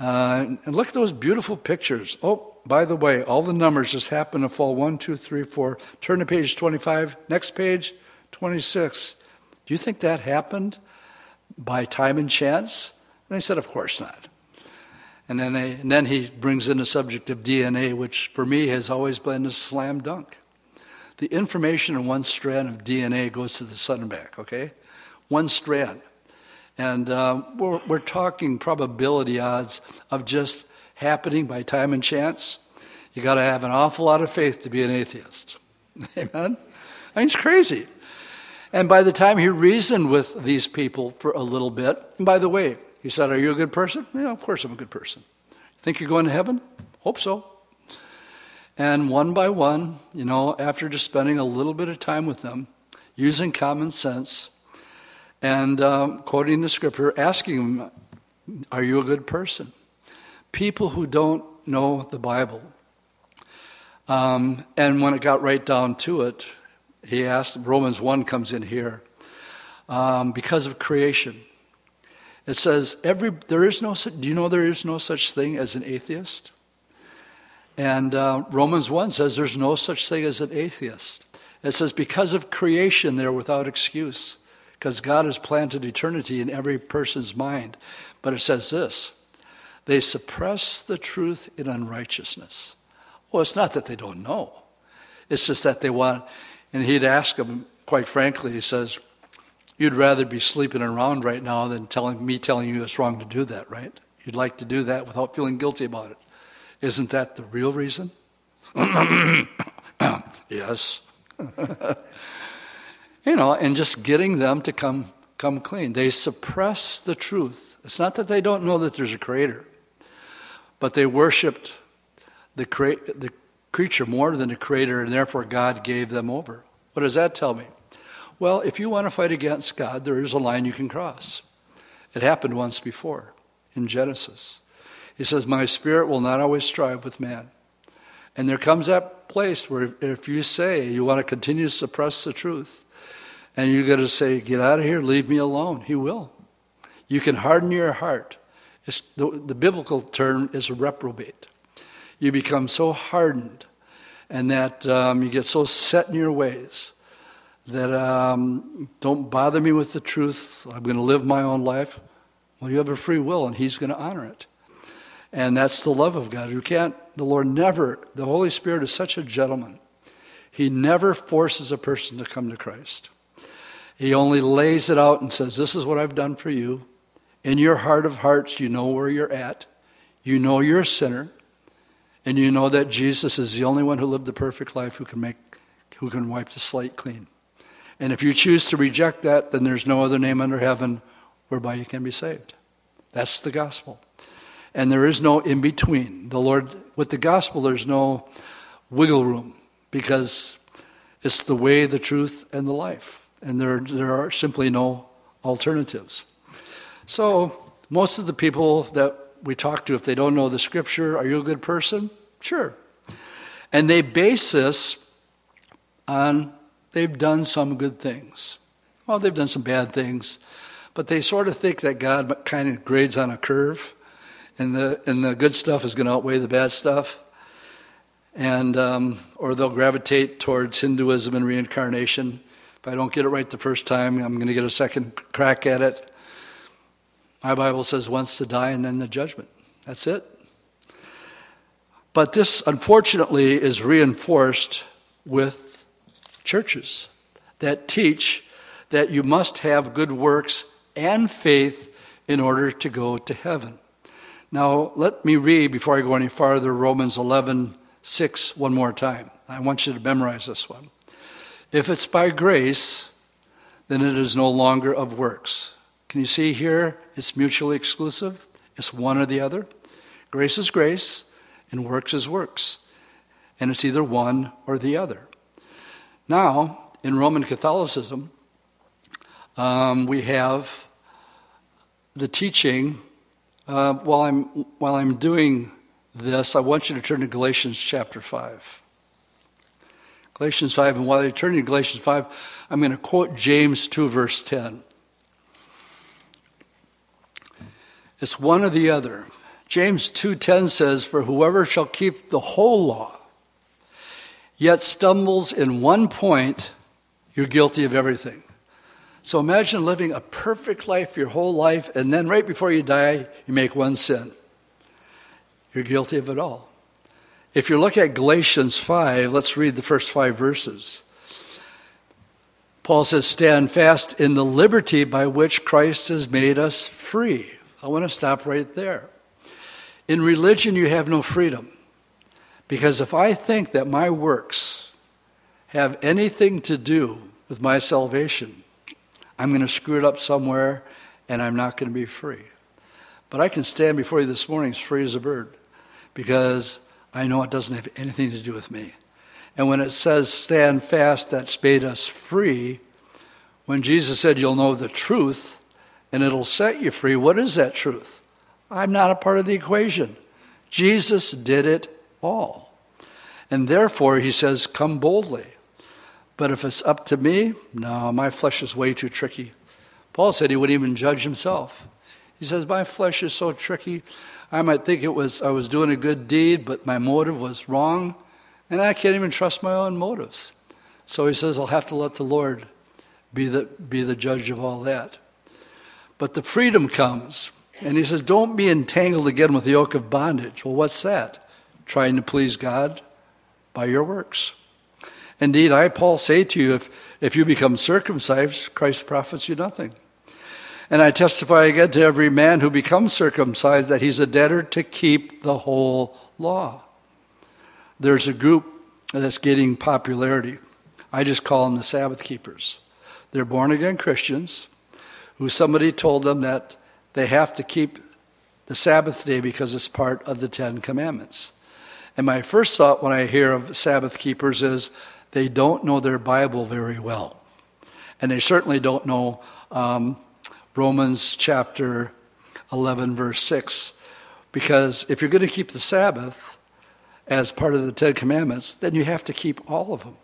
Uh, and look at those beautiful pictures. Oh, by the way, all the numbers just happen to fall. One, two, three, four. Turn to page twenty-five. Next page, twenty-six. Do you think that happened by time and chance? And they said, of course not. And then, they, and then he brings in the subject of D N A, which for me has always been a slam dunk. The information in one strand of D N A goes to the sun and back, okay? One strand. And um, we're, we're talking probability odds of just happening by time and chance. You got to have an awful lot of faith to be an atheist. Amen? I mean, it's crazy. And by the time he reasoned with these people for a little bit, and by the way, he said, are you a good person? Yeah, of course I'm a good person. Think you're going to heaven? Hope so. And one by one, you know, after just spending a little bit of time with them, using common sense, and um, quoting the scripture, asking them, are you a good person? People who don't know the Bible. Um, and when it got right down to it, he asked, Romans one comes in here, um, because of creation. It says, every there is no do you know there is no such thing as an atheist? And uh, Romans one says there's no such thing as an atheist. It says because of creation they're without excuse, because God has planted eternity in every person's mind. But it says this, they suppress the truth in unrighteousness. Well, it's not that they don't know. It's just that they want. And he'd ask him, quite frankly, he says, you'd rather be sleeping around right now than telling me telling you it's wrong to do that, right? You'd like to do that without feeling guilty about it. Isn't that the real reason? Yes. You know, and just getting them to come, come clean. They suppress the truth. It's not that they don't know that there's a creator, but they worshiped the crea- the creature more than the creator, and therefore God gave them over. What does that tell me? Well, if you want to fight against God, there is a line you can cross. It happened once before in Genesis. He says, my spirit will not always strive with man. And there comes that place where if you say you want to continue to suppress the truth, and you're going to say, get out of here, leave me alone, he will. You can harden your heart. It's, the, the biblical term is reprobate. You become so hardened and that um, you get so set in your ways that um, don't bother me with the truth. I'm going to live my own life. Well, you have a free will, and he's going to honor it. And that's the love of God. You can't, the Lord never, the Holy Spirit is such a gentleman. He never forces a person to come to Christ. He only lays it out and says, this is what I've done for you. In your heart of hearts, you know where you're at. You know you're a sinner. And you know that Jesus is the only one who lived the perfect life who can make, who can wipe the slate clean. And if you choose to reject that, then there's no other name under heaven whereby you can be saved. That's the gospel. And there is no in between. The Lord, with the gospel, there's no wiggle room because it's the way, the truth, and the life. And there, there are simply no alternatives. So most of the people that we talk to, if they don't know the scripture, are you a good person? Sure. And they base this on they've done some good things. Well, they've done some bad things, but they sort of think that God kind of grades on a curve, and the and the good stuff is going to outweigh the bad stuff. And um, or they'll gravitate towards Hinduism and reincarnation. If I don't get it right the first time, I'm going to get a second crack at it. My Bible says once to die and then the judgment. That's it. But this, unfortunately, is reinforced with churches that teach that you must have good works and faith in order to go to heaven. Now, let me read, before I go any farther, Romans eleven six one more time. I want you to memorize this one. If it's by grace, then it is no longer of works. Can you see here? It's mutually exclusive. It's one or the other. Grace is grace, and works is works. And it's either one or the other. Now, in Roman Catholicism, um, we have the teaching. Uh, while I'm while I'm doing this, I want you to turn to Galatians chapter five. Galatians five, and while they turn to Galatians five, I'm going to quote James two, verse ten. It's one or the other. James two ten says, for whoever shall keep the whole law, yet stumbles in one point, you're guilty of everything. So imagine living a perfect life your whole life, and then right before you die, you make one sin. You're guilty of it all. If you look at Galatians five, let's read the first five verses. Paul says, stand fast in the liberty by which Christ has made us free. I want to stop right there. In religion, you have no freedom. Because if I think that my works have anything to do with my salvation, I'm going to screw it up somewhere and I'm not going to be free. But I can stand before you this morning as free as a bird, because I know it doesn't have anything to do with me. And when it says, stand fast, that's made us free, when Jesus said, you'll know the truth, and it'll set you free, what is that truth? I'm not a part of the equation. Jesus did it all. And therefore, he says, come boldly. But if it's up to me, no, my flesh is way too tricky. Paul said he wouldn't even judge himself. He says, my flesh is so tricky. I might think it was I was doing a good deed, but my motive was wrong, and I can't even trust my own motives. So he says, I'll have to let the Lord be the, be the judge of all that. But the freedom comes, and he says, don't be entangled again with the yoke of bondage. Well, what's that? Trying to please God by your works. Indeed, I, Paul, say to you, if, if you become circumcised, Christ profits you nothing. And I testify again to every man who becomes circumcised that he's a debtor to keep the whole law. There's a group that's getting popularity. I just call them the Sabbath keepers. They're born-again Christians who somebody told them that they have to keep the Sabbath day because it's part of the Ten Commandments. And my first thought when I hear of Sabbath keepers is they don't know their Bible very well. And they certainly don't know um Romans chapter eleven, verse six, because if you're going to keep the Sabbath as part of the Ten Commandments, then you have to keep all of them.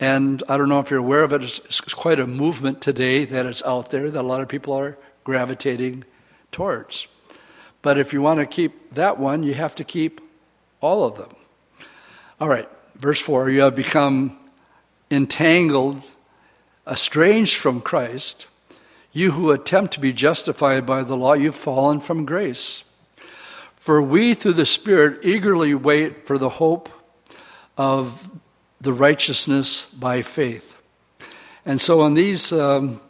And I don't know if you're aware of it, it's quite a movement today that is out there that a lot of people are gravitating towards. But if you want to keep that one, you have to keep all of them. All right, verse four, you have become entangled, estranged from Christ. You who attempt to be justified by the law, you've fallen from grace. For we, through the Spirit, eagerly wait for the hope of the righteousness by faith. And so in these um,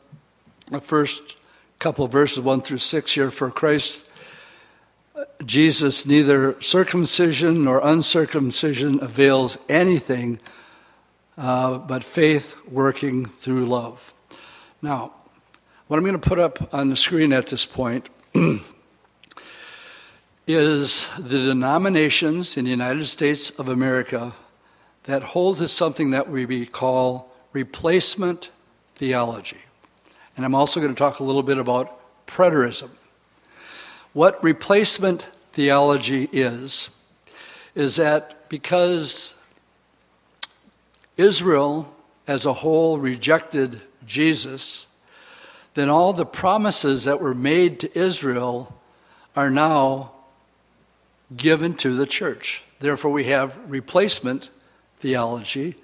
first couple of verses, one through six here, for Christ Jesus, neither circumcision nor uncircumcision avails anything, uh, but faith working through love. Now, what I'm going to put up on the screen at this point is the denominations in the United States of America that hold to something that we call replacement theology. And I'm also going to talk a little bit about preterism. What replacement theology is, is that because Israel as a whole rejected Jesus, then all the promises that were made to Israel are now given to the church. Therefore, we have replacement theology.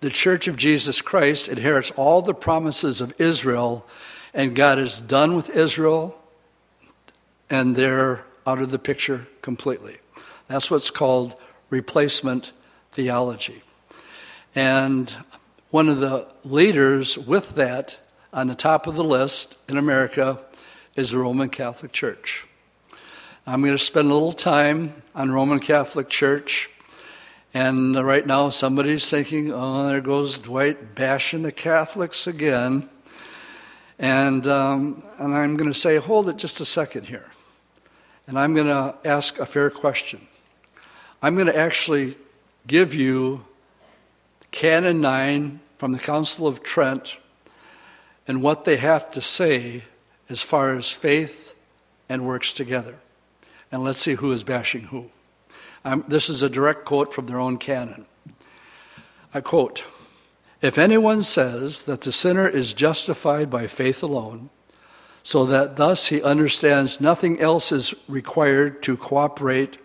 The Church of Jesus Christ inherits all the promises of Israel, and God is done with Israel, and they're out of the picture completely. That's what's called replacement theology. And one of the leaders with that on the top of the list in America is the Roman Catholic Church. I'm going to spend a little time on Roman Catholic Church. And right now somebody's thinking, oh, there goes Dwight bashing the Catholics again. And um, and I'm going to say, hold it just a second here. And I'm going to ask a fair question. I'm going to actually give you Canon nine from the Council of Trent and what they have to say as far as faith and works together. And let's see who is bashing who. Um, this is a direct quote from their own canon. I quote, "If anyone says that the sinner is justified by faith alone, so that thus he understands nothing else is required to cooperate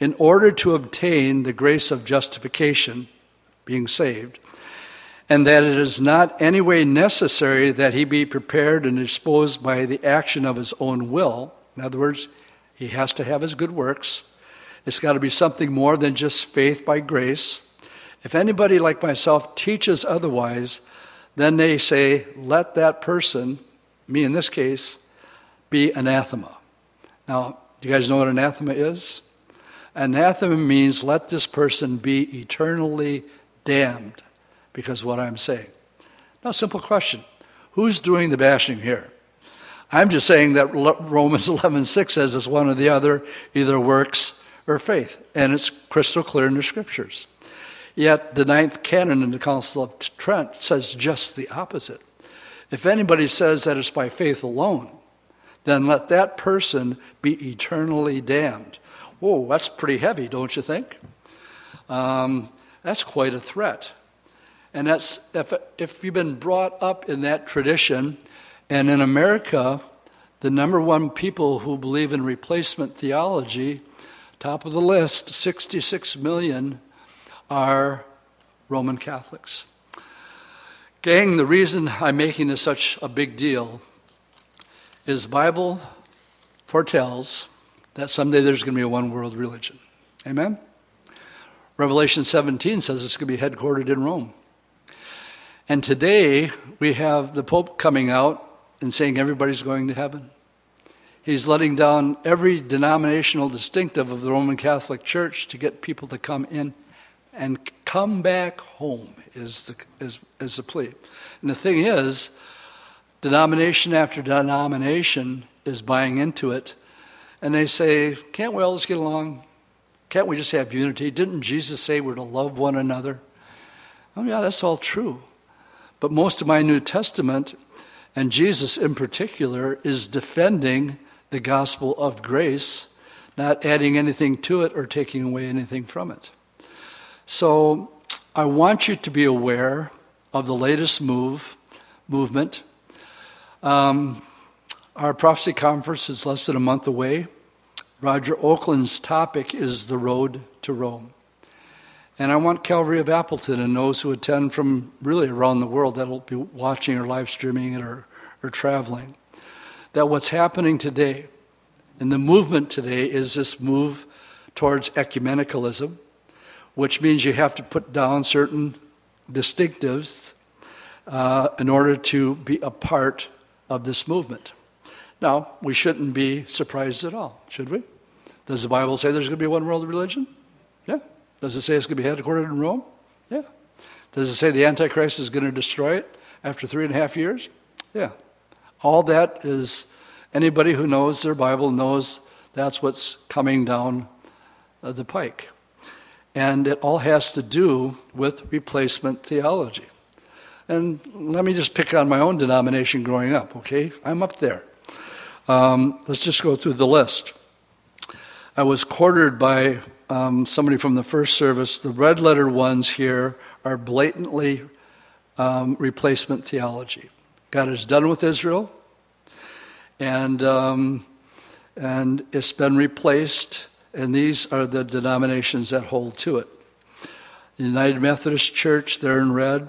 in order to obtain the grace of justification," being saved, "and that it is not any way necessary that he be prepared and disposed by the action of his own will," in other words, he has to have his good works. It's got to be something more than just faith by grace. "If anybody like myself teaches otherwise, then they say, let that person," me in this case, "be anathema." Now, do you guys know what anathema is? Anathema means let this person be eternally damned because of what I'm saying. Now, simple question. Who's doing the bashing here? I'm just saying that Romans eleven six says it's one or the other, either works or faith. And it's crystal clear in the scriptures. Yet the ninth canon in the Council of Trent says just the opposite. If anybody says that it's by faith alone, then let that person be eternally damned. Whoa, that's pretty heavy, don't you think? Um, that's quite a threat. And that's if if you've been brought up in that tradition. And in America, the number one people who believe in replacement theology, top of the list, sixty-six million, are Roman Catholics. Gang, the reason I'm making this such a big deal is the Bible foretells that someday there's going to be a one-world religion. Amen? Revelation seventeen says it's going to be headquartered in Rome. And today, we have the Pope coming out and saying everybody's going to heaven. He's letting down every denominational distinctive of the Roman Catholic Church to get people to come in and come back home is the, is, is the plea. And the thing is, denomination after denomination is buying into it. And they say, can't we all just get along? Can't we just have unity? Didn't Jesus say we're to love one another? Oh yeah, that's all true. But most of my New Testament, and Jesus in particular, is defending the gospel of grace, not adding anything to it or taking away anything from it. So I want you to be aware of the latest move movement. Um, our Prophecy Conference is less than a month away. Roger Oakland's topic is the road to Rome. And I want Calvary of Appleton and those who attend from really around the world that will be watching or live streaming it or, or traveling, that what's happening today and the movement today is this move towards ecumenicalism, which means you have to put down certain distinctives uh, in order to be a part of this movement. Now, we shouldn't be surprised at all, should we? Does the Bible say there's going to be one world religion? Yeah. Does it say it's going to be headquartered in Rome? Yeah. Does it say the Antichrist is going to destroy it after three and a half years? Yeah. All that is, anybody who knows their Bible knows that's what's coming down the pike. And it all has to do with replacement theology. And let me just pick on my own denomination growing up, okay? I'm up there. Um, let's just go through the list. I was quartered by um, somebody from the first service. The red letter ones here are blatantly um, replacement theology. God is done with Israel, and um, and it's been replaced, and these are the denominations that hold to it. The United Methodist Church, they're in red.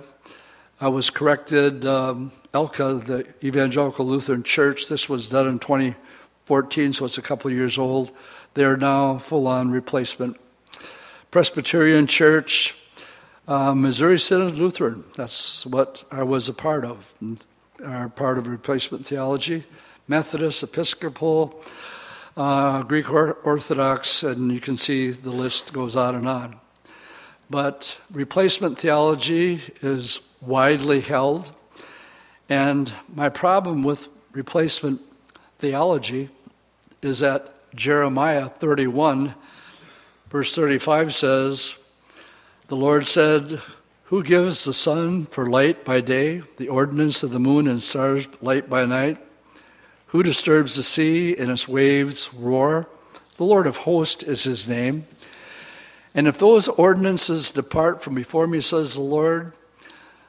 I was corrected, um, E L C A, the Evangelical Lutheran Church, this was done in twenty fourteen, so it's a couple of years old. They're now full-on replacement. Presbyterian Church, uh, Missouri Synod Lutheran, that's what I was a part of, are part of replacement theology. Methodist, Episcopal, uh, Greek Orthodox, and you can see the list goes on and on. But replacement theology is widely held, and my problem with replacement theology is that Jeremiah thirty-one, verse thirty-five says, "The Lord said, who gives the sun for light by day, the ordinance of the moon and stars light by night? Who disturbs the sea and its waves roar? The Lord of hosts is his name. And if those ordinances depart from before me, says the Lord,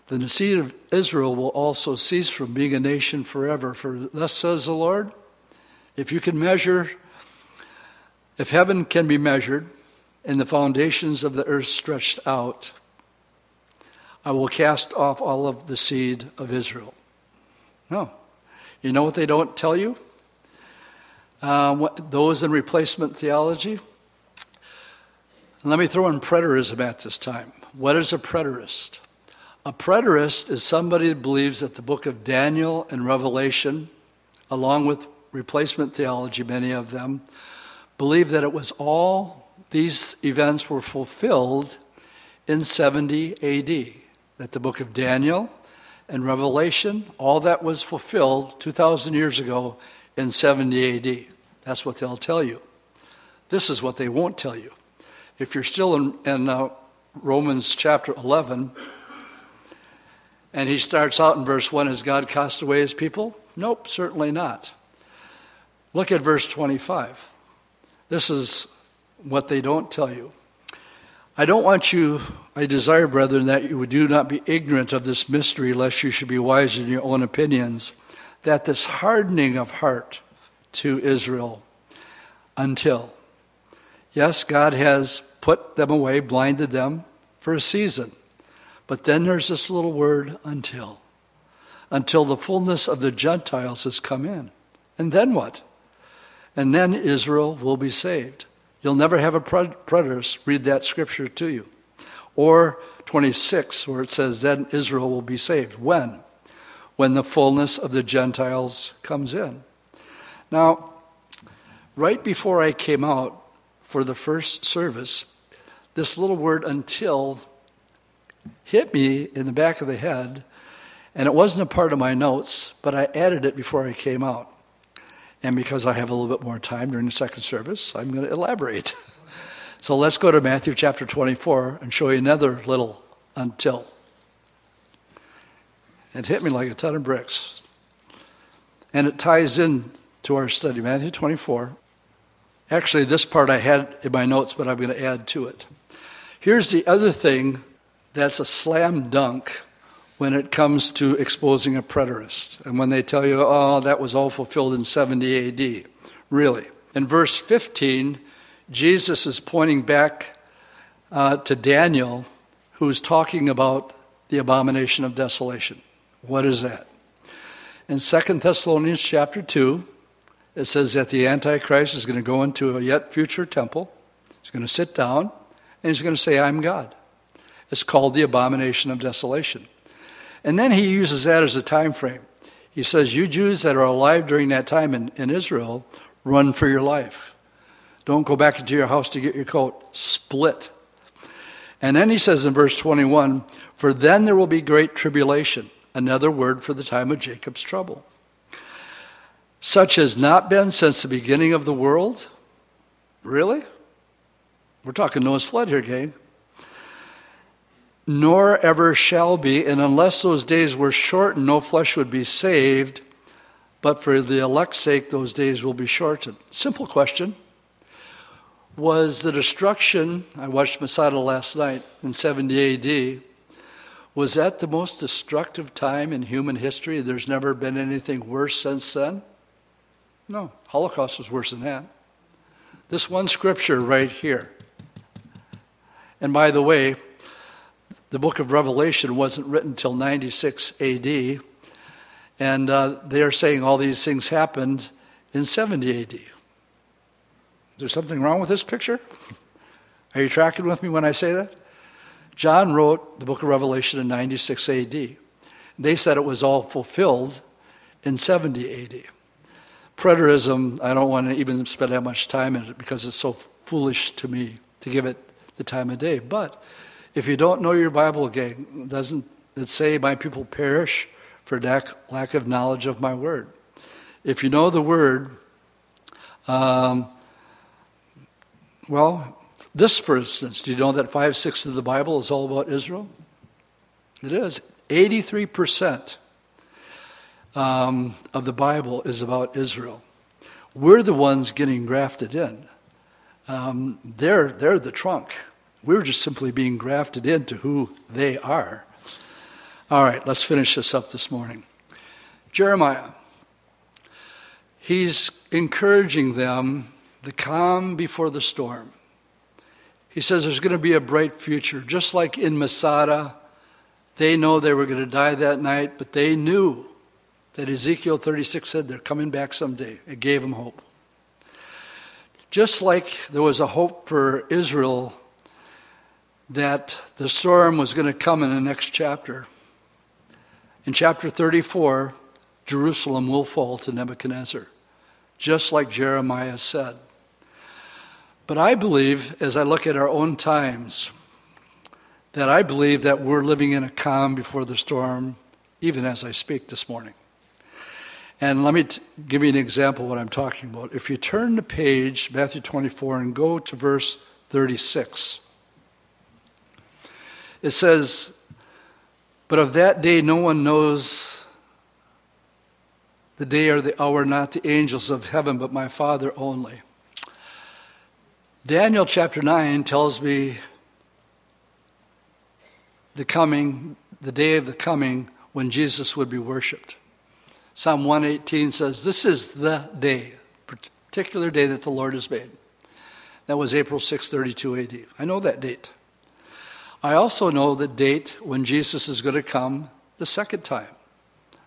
then the seed of Israel will also cease from being a nation forever. For thus says the Lord," if you can measure, if heaven can be measured and the foundations of the earth stretched out, I will cast off all of the seed of Israel. No. You know what they don't tell you? Um, what, those in replacement theology? Let me throw in preterism at this time. What is a preterist? A preterist is somebody who believes that the book of Daniel and Revelation, along with replacement theology, many of them, believe that it was all these events were fulfilled in seventy A D, that the book of Daniel and Revelation, all that was fulfilled two thousand years ago in seventy A D. That's what they'll tell you. This is what they won't tell you. If you're still in, in uh, Romans chapter eleven, and he starts out in verse one, has God cast away his people? Nope, certainly not. Look at verse twenty-five. This is what they don't tell you. I don't want you, I desire, brethren, that you do not be ignorant of this mystery, lest you should be wise in your own opinions, that this hardening of heart to Israel until, yes, God has put them away, blinded them for a season. But then there's this little word, until. Until the fullness of the Gentiles has come in. And then what? And then Israel will be saved. You'll never have a preterist read that scripture to you. Or twenty-six, where it says, then Israel will be saved. When? When the fullness of the Gentiles comes in. Now, right before I came out for the first service, this little word, until, hit me in the back of the head, and it wasn't a part of my notes, but I added it before I came out. And because I have a little bit more time during the second service, I'm going to elaborate. So let's go to Matthew chapter twenty-four and show you another little until. It hit me like a ton of bricks. And it ties in to our study, Matthew twenty-four. Actually, this part I had in my notes, but I'm going to add to it. Here's the other thing that's a slam dunk when it comes to exposing a preterist. And when they tell you, oh, that was all fulfilled in seventy A D. Really. In verse fifteen, Jesus is pointing back uh, to Daniel, who's talking about the abomination of desolation. What is that? In Second Thessalonians chapter two, it says that the Antichrist is going to go into a yet future temple. He's going to sit down, and he's going to say, I'm God. It's called the abomination of desolation. And then he uses that as a time frame. He says, you Jews that are alive during that time in, in Israel, run for your life. Don't go back into your house to get your coat. Split. And then he says in verse twenty-one, for then there will be great tribulation, another word for the time of Jacob's trouble, such has not been since the beginning of the world. Really? We're talking Noah's flood here, gang. Nor ever shall be, and unless those days were shortened, no flesh would be saved, but for the elect's sake, those days will be shortened. Simple question. Was the destruction, I watched Masada last night in seventy A D, was that the most destructive time in human history? There's never been anything worse since then? No, Holocaust was worse than that. This one scripture right here. And by the way, the book of Revelation wasn't written until ninety-six A D, and uh, they are saying all these things happened in seventy A D. Is there something wrong with this picture? Are you tracking with me when I say that? John wrote the book of Revelation in ninety-six A D. They said it was all fulfilled in seventy A D. Preterism, I don't want to even spend that much time in it because it's so foolish to me to give it the time of day, but if you don't know your Bible, gang, doesn't it say, my people perish for lack of knowledge of my word? If you know the word, um, well, this, for instance, do you know that five-sixths of the Bible is all about Israel? It is. eighty-three percent um, of the Bible is about Israel. We're the ones getting grafted in. Um, they're, they're the trunk. We're just simply being grafted into who they are. All right, let's finish this up this morning. Jeremiah, he's encouraging them, the calm before the storm. He says there's going to be a bright future. Just like in Masada, they know they were going to die that night, but they knew that Ezekiel thirty-six said they're coming back someday. It gave them hope. Just like there was a hope for Israel that the storm was going to come in the next chapter. In chapter thirty-four, Jerusalem will fall to Nebuchadnezzar, just like Jeremiah said. But I believe, as I look at our own times, that I believe that we're living in a calm before the storm, even as I speak this morning. And let me t- give you an example of what I'm talking about. If you turn the page, Matthew twenty-four, and go to verse thirty-six, it says, but of that day no one knows the day or the hour, not the angels of heaven, but my Father only. Daniel chapter nine tells me the coming, the day of the coming when Jesus would be worshipped. Psalm one eighteen says, this is the day, particular day that the Lord has made. That was April sixth, thirty-two A D. I know that date. I also know the date when Jesus is going to come the second time.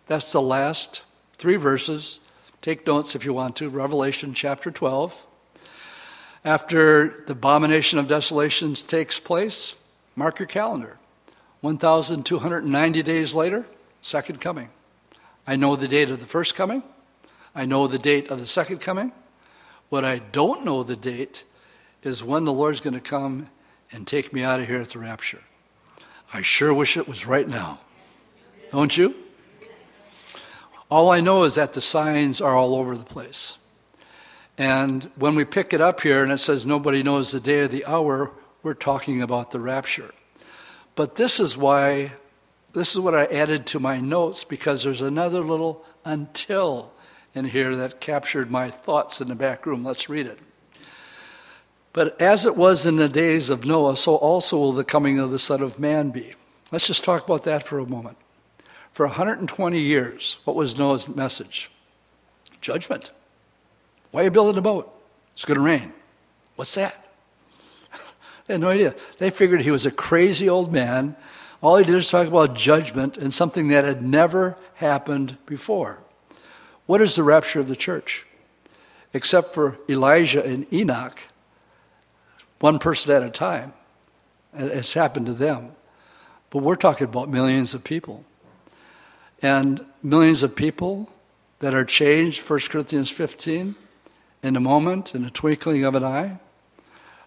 That's the last three verses. Take notes if you want to. Revelation chapter twelve. After the abomination of desolations takes place, mark your calendar. one thousand two hundred ninety days later, second coming. I know the date of the first coming. I know the date of the second coming. What I don't know the date is when the Lord's going to come and take me out of here at the rapture. I sure wish it was right now. Don't you? All I know is that the signs are all over the place. And when we pick it up here and it says nobody knows the day or the hour, we're talking about the rapture. But this is why, this is what I added to my notes, because there's another little until in here that captured my thoughts in the back room. Let's read it. But as it was in the days of Noah, so also will the coming of the Son of Man be. Let's just talk about that for a moment. For one hundred twenty years, what was Noah's message? Judgment. Why are you building a boat? It's going to rain. What's that? They had no idea. They figured he was a crazy old man. All he did was talk about judgment and something that had never happened before. What is the rapture of the church? Except for Elijah and Enoch, one person at a time. It's happened to them. But we're talking about millions of people. and millions of people that are changed, First Corinthians fifteen, in a moment, in a twinkling of an eye,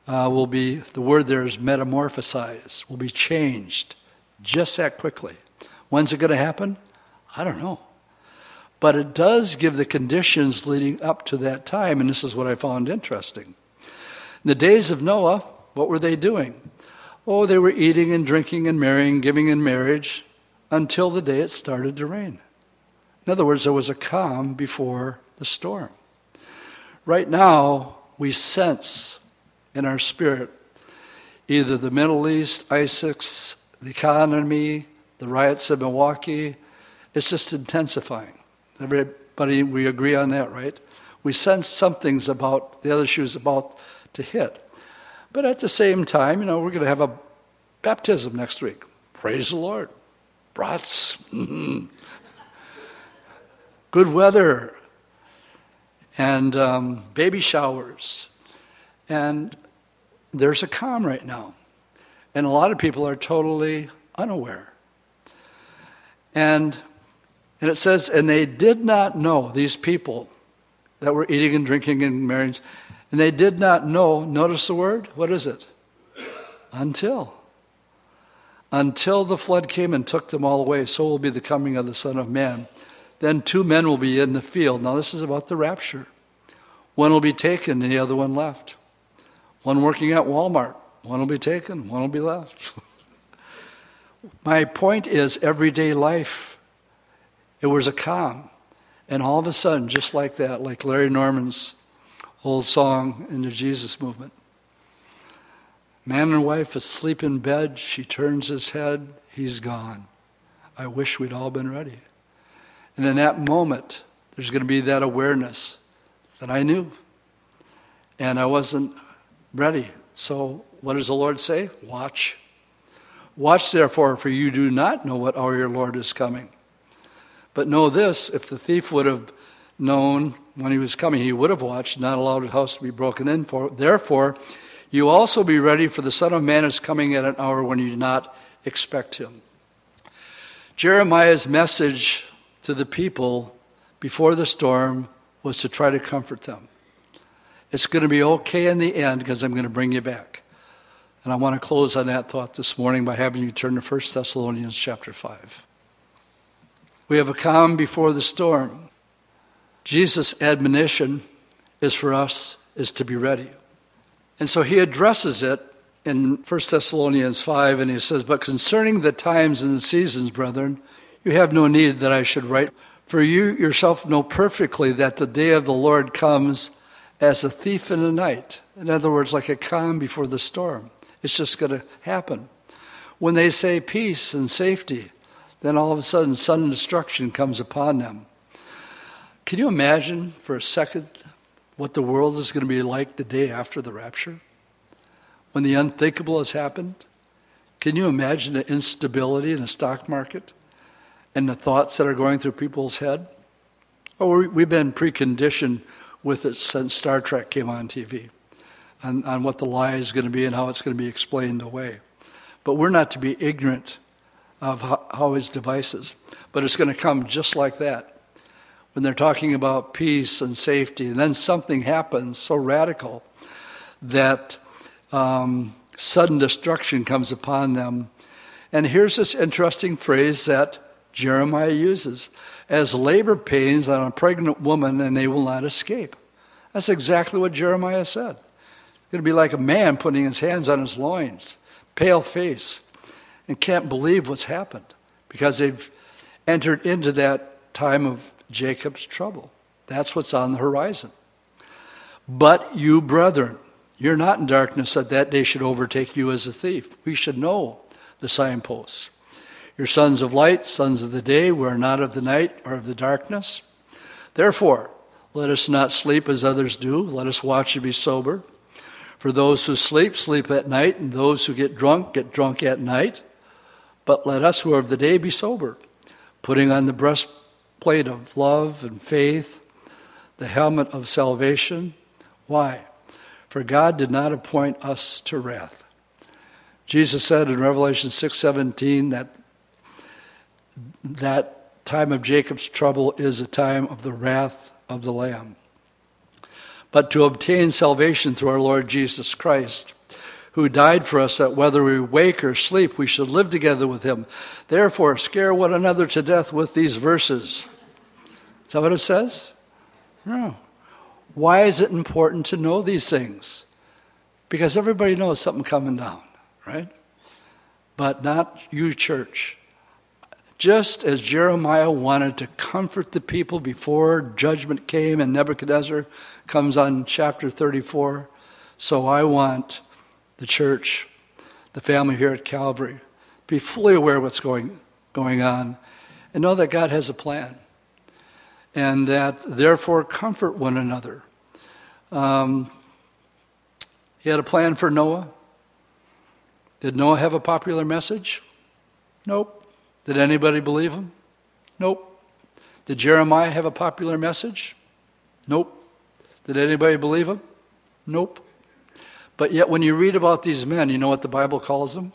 uh, will be, the word there is metamorphosized, will be changed just that quickly. When's it going to happen? I don't know. But it does give the conditions leading up to that time, and this is what I found interesting. In the days of Noah, what were they doing? Oh, they were eating and drinking and marrying, giving in marriage, until the day it started to rain. In other words, there was a calm before the storm. Right now, we sense in our spirit either the Middle East, ISIS, the economy, the riots in Milwaukee. It's just intensifying. Everybody, we agree on that, right? We sense something's about, the other shoe's about to hit. But at the same time, you know, we're going to have a baptism next week. Praise the Lord. Brats. Mm-hmm. Good weather. And um, baby showers. And there's a calm right now. And a lot of people are totally unaware. And, and it says, and they did not know, these people that were eating and drinking and marrying, and they did not know, notice the word, what is it? Until. Until the flood came and took them all away, so will be the coming of the Son of Man. Then two men will be in the field. Now this is about the rapture. One will be taken and the other one left. One working at Walmart. One will be taken, one will be left. My point is everyday life, it was a calm. And all of a sudden, just like that, like Larry Norman's old song in the Jesus Movement. Man and wife asleep in bed, she turns his head, he's gone. I wish we'd all been ready. And in that moment, there's going to be that awareness that I knew. And I wasn't ready. So what does the Lord say? Watch. Watch, therefore, for you do not know what hour your Lord is coming. But know this, if the thief would have known when he was coming, he would have watched, not allowed his house to be broken in for. Therefore, you also be ready, for the Son of Man is coming at an hour when you do not expect him. Jeremiah's message to the people before the storm was to try to comfort them. It's going to be okay in the end because I'm going to bring you back. And I want to close on that thought this morning by having you turn to First Thessalonians chapter five. We have a calm before the storm. Jesus' admonition is for us is to be ready. And so he addresses it in First Thessalonians five, and he says, but concerning the times and the seasons, brethren, you have no need that I should write. For you yourself know perfectly that the day of the Lord comes as a thief in the night. In other words, like a calm before the storm. It's just going to happen. When they say peace and safety, then all of a sudden sudden destruction comes upon them. Can you imagine for a second what the world is going to be like the day after the rapture? When the unthinkable has happened? Can you imagine the instability in the stock market and the thoughts that are going through people's head? Oh, we've been preconditioned with it since Star Trek came on T V. On, on what the lie is going to be and how it's going to be explained away. But we're not to be ignorant of how, how his devices. But it's going to come just like that. When they're talking about peace and safety, and then something happens so radical that um, sudden destruction comes upon them. And here's this interesting phrase that Jeremiah uses, as labor pains on a pregnant woman, and they will not escape. That's exactly what Jeremiah said. Going to be like a man putting his hands on his loins, pale face, and can't believe what's happened because they've entered into that time of Jacob's trouble. That's what's on the horizon. But you, brethren, you're not in darkness that that day should overtake you as a thief. We should know the signposts. You're sons of light, sons of the day. We are not of the night or of the darkness. Therefore, let us not sleep as others do. Let us watch and be sober. For those who sleep, sleep at night, and those who get drunk, get drunk at night. But let us who are of the day be sober, putting on the breastplate of love and faith, the helmet of salvation. Why? For God did not appoint us to wrath. Jesus said in Revelation six seventeen that, that time of Jacob's trouble is the time of the wrath of the Lamb. But to obtain salvation through our Lord Jesus Christ, who died for us, that whether we wake or sleep, we should live together with him. Therefore, scare one another to death with these verses. Is that what it says? No. Why is it important to know these things? Because everybody knows something coming down, right? But not you, church. Just as Jeremiah wanted to comfort the people before judgment came and Nebuchadnezzar comes on chapter thirty-four, so I want the church, the family here at Calvary, be fully aware of what's going, going on and know that God has a plan and that therefore comfort one another. Um, he had a plan for Noah. Did Noah have a popular message? Nope. Did anybody believe him? Nope. Did Jeremiah have a popular message? Nope. Did anybody believe him? Nope. But yet when you read about these men, you know what the Bible calls them?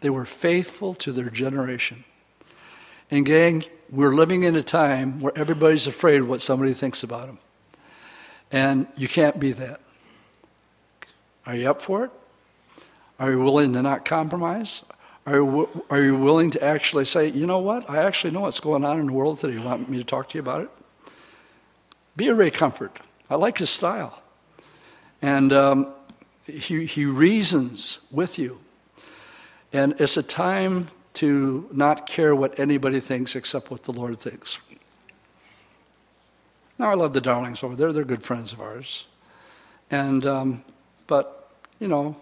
They were faithful to their generation. And gang, we're living in a time where everybody's afraid of what somebody thinks about them. And you can't be that. Are you up for it? Are you willing to not compromise? Are you, are you willing to actually say, you know what? I actually know what's going on in the world today. You want me to talk to you about it? Be a ray of comfort. I like his style. And um, He, he reasons with you. And it's a time to not care what anybody thinks except what the Lord thinks. Now, I love the Darlings over there. They're good friends of ours. And, um, but, you know,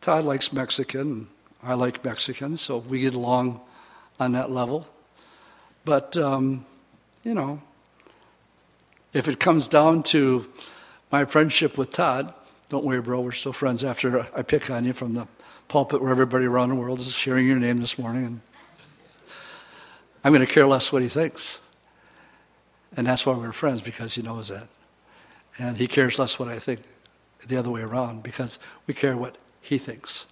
Todd likes Mexican. I like Mexican, so we get along on that level. But, um, you know, if it comes down to my friendship with Todd, don't worry, bro, we're still friends after I pick on you from the pulpit where everybody around the world is hearing your name this morning. And I'm going to care less what he thinks. And that's why we're friends, because he knows that. And he cares less what I think the other way around, because we care what he thinks.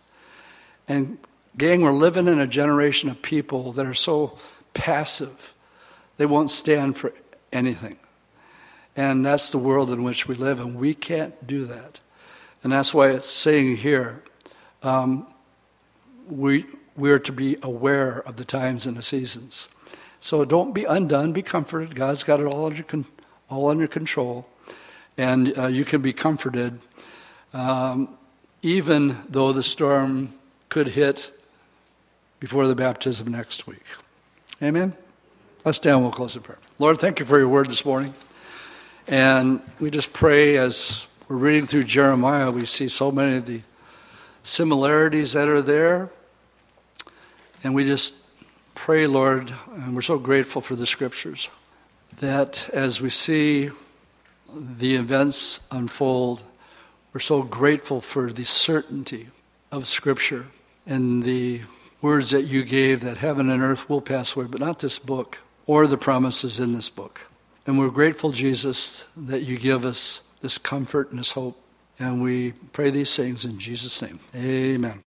And gang, we're living in a generation of people that are so passive, they won't stand for anything. And that's the world in which we live, and we can't do that. And that's why it's saying here, um, we we are to be aware of the times and the seasons. So don't be undone, be comforted. God's got it all under, con- all under control. And uh, you can be comforted um, even though the storm could hit before the baptism next week. Amen? Let's stand, we'll close in prayer. Lord, thank you for your word this morning. And we just pray as we're reading through Jeremiah, we see so many of the similarities that are there. And we just pray, Lord, and we're so grateful for the scriptures, that as we see the events unfold, we're so grateful for the certainty of scripture and the words that you gave, that heaven and earth will pass away, but not this book or the promises in this book. And we're grateful, Jesus, that you give us this comfort and this hope. And we pray these things in Jesus' name. Amen.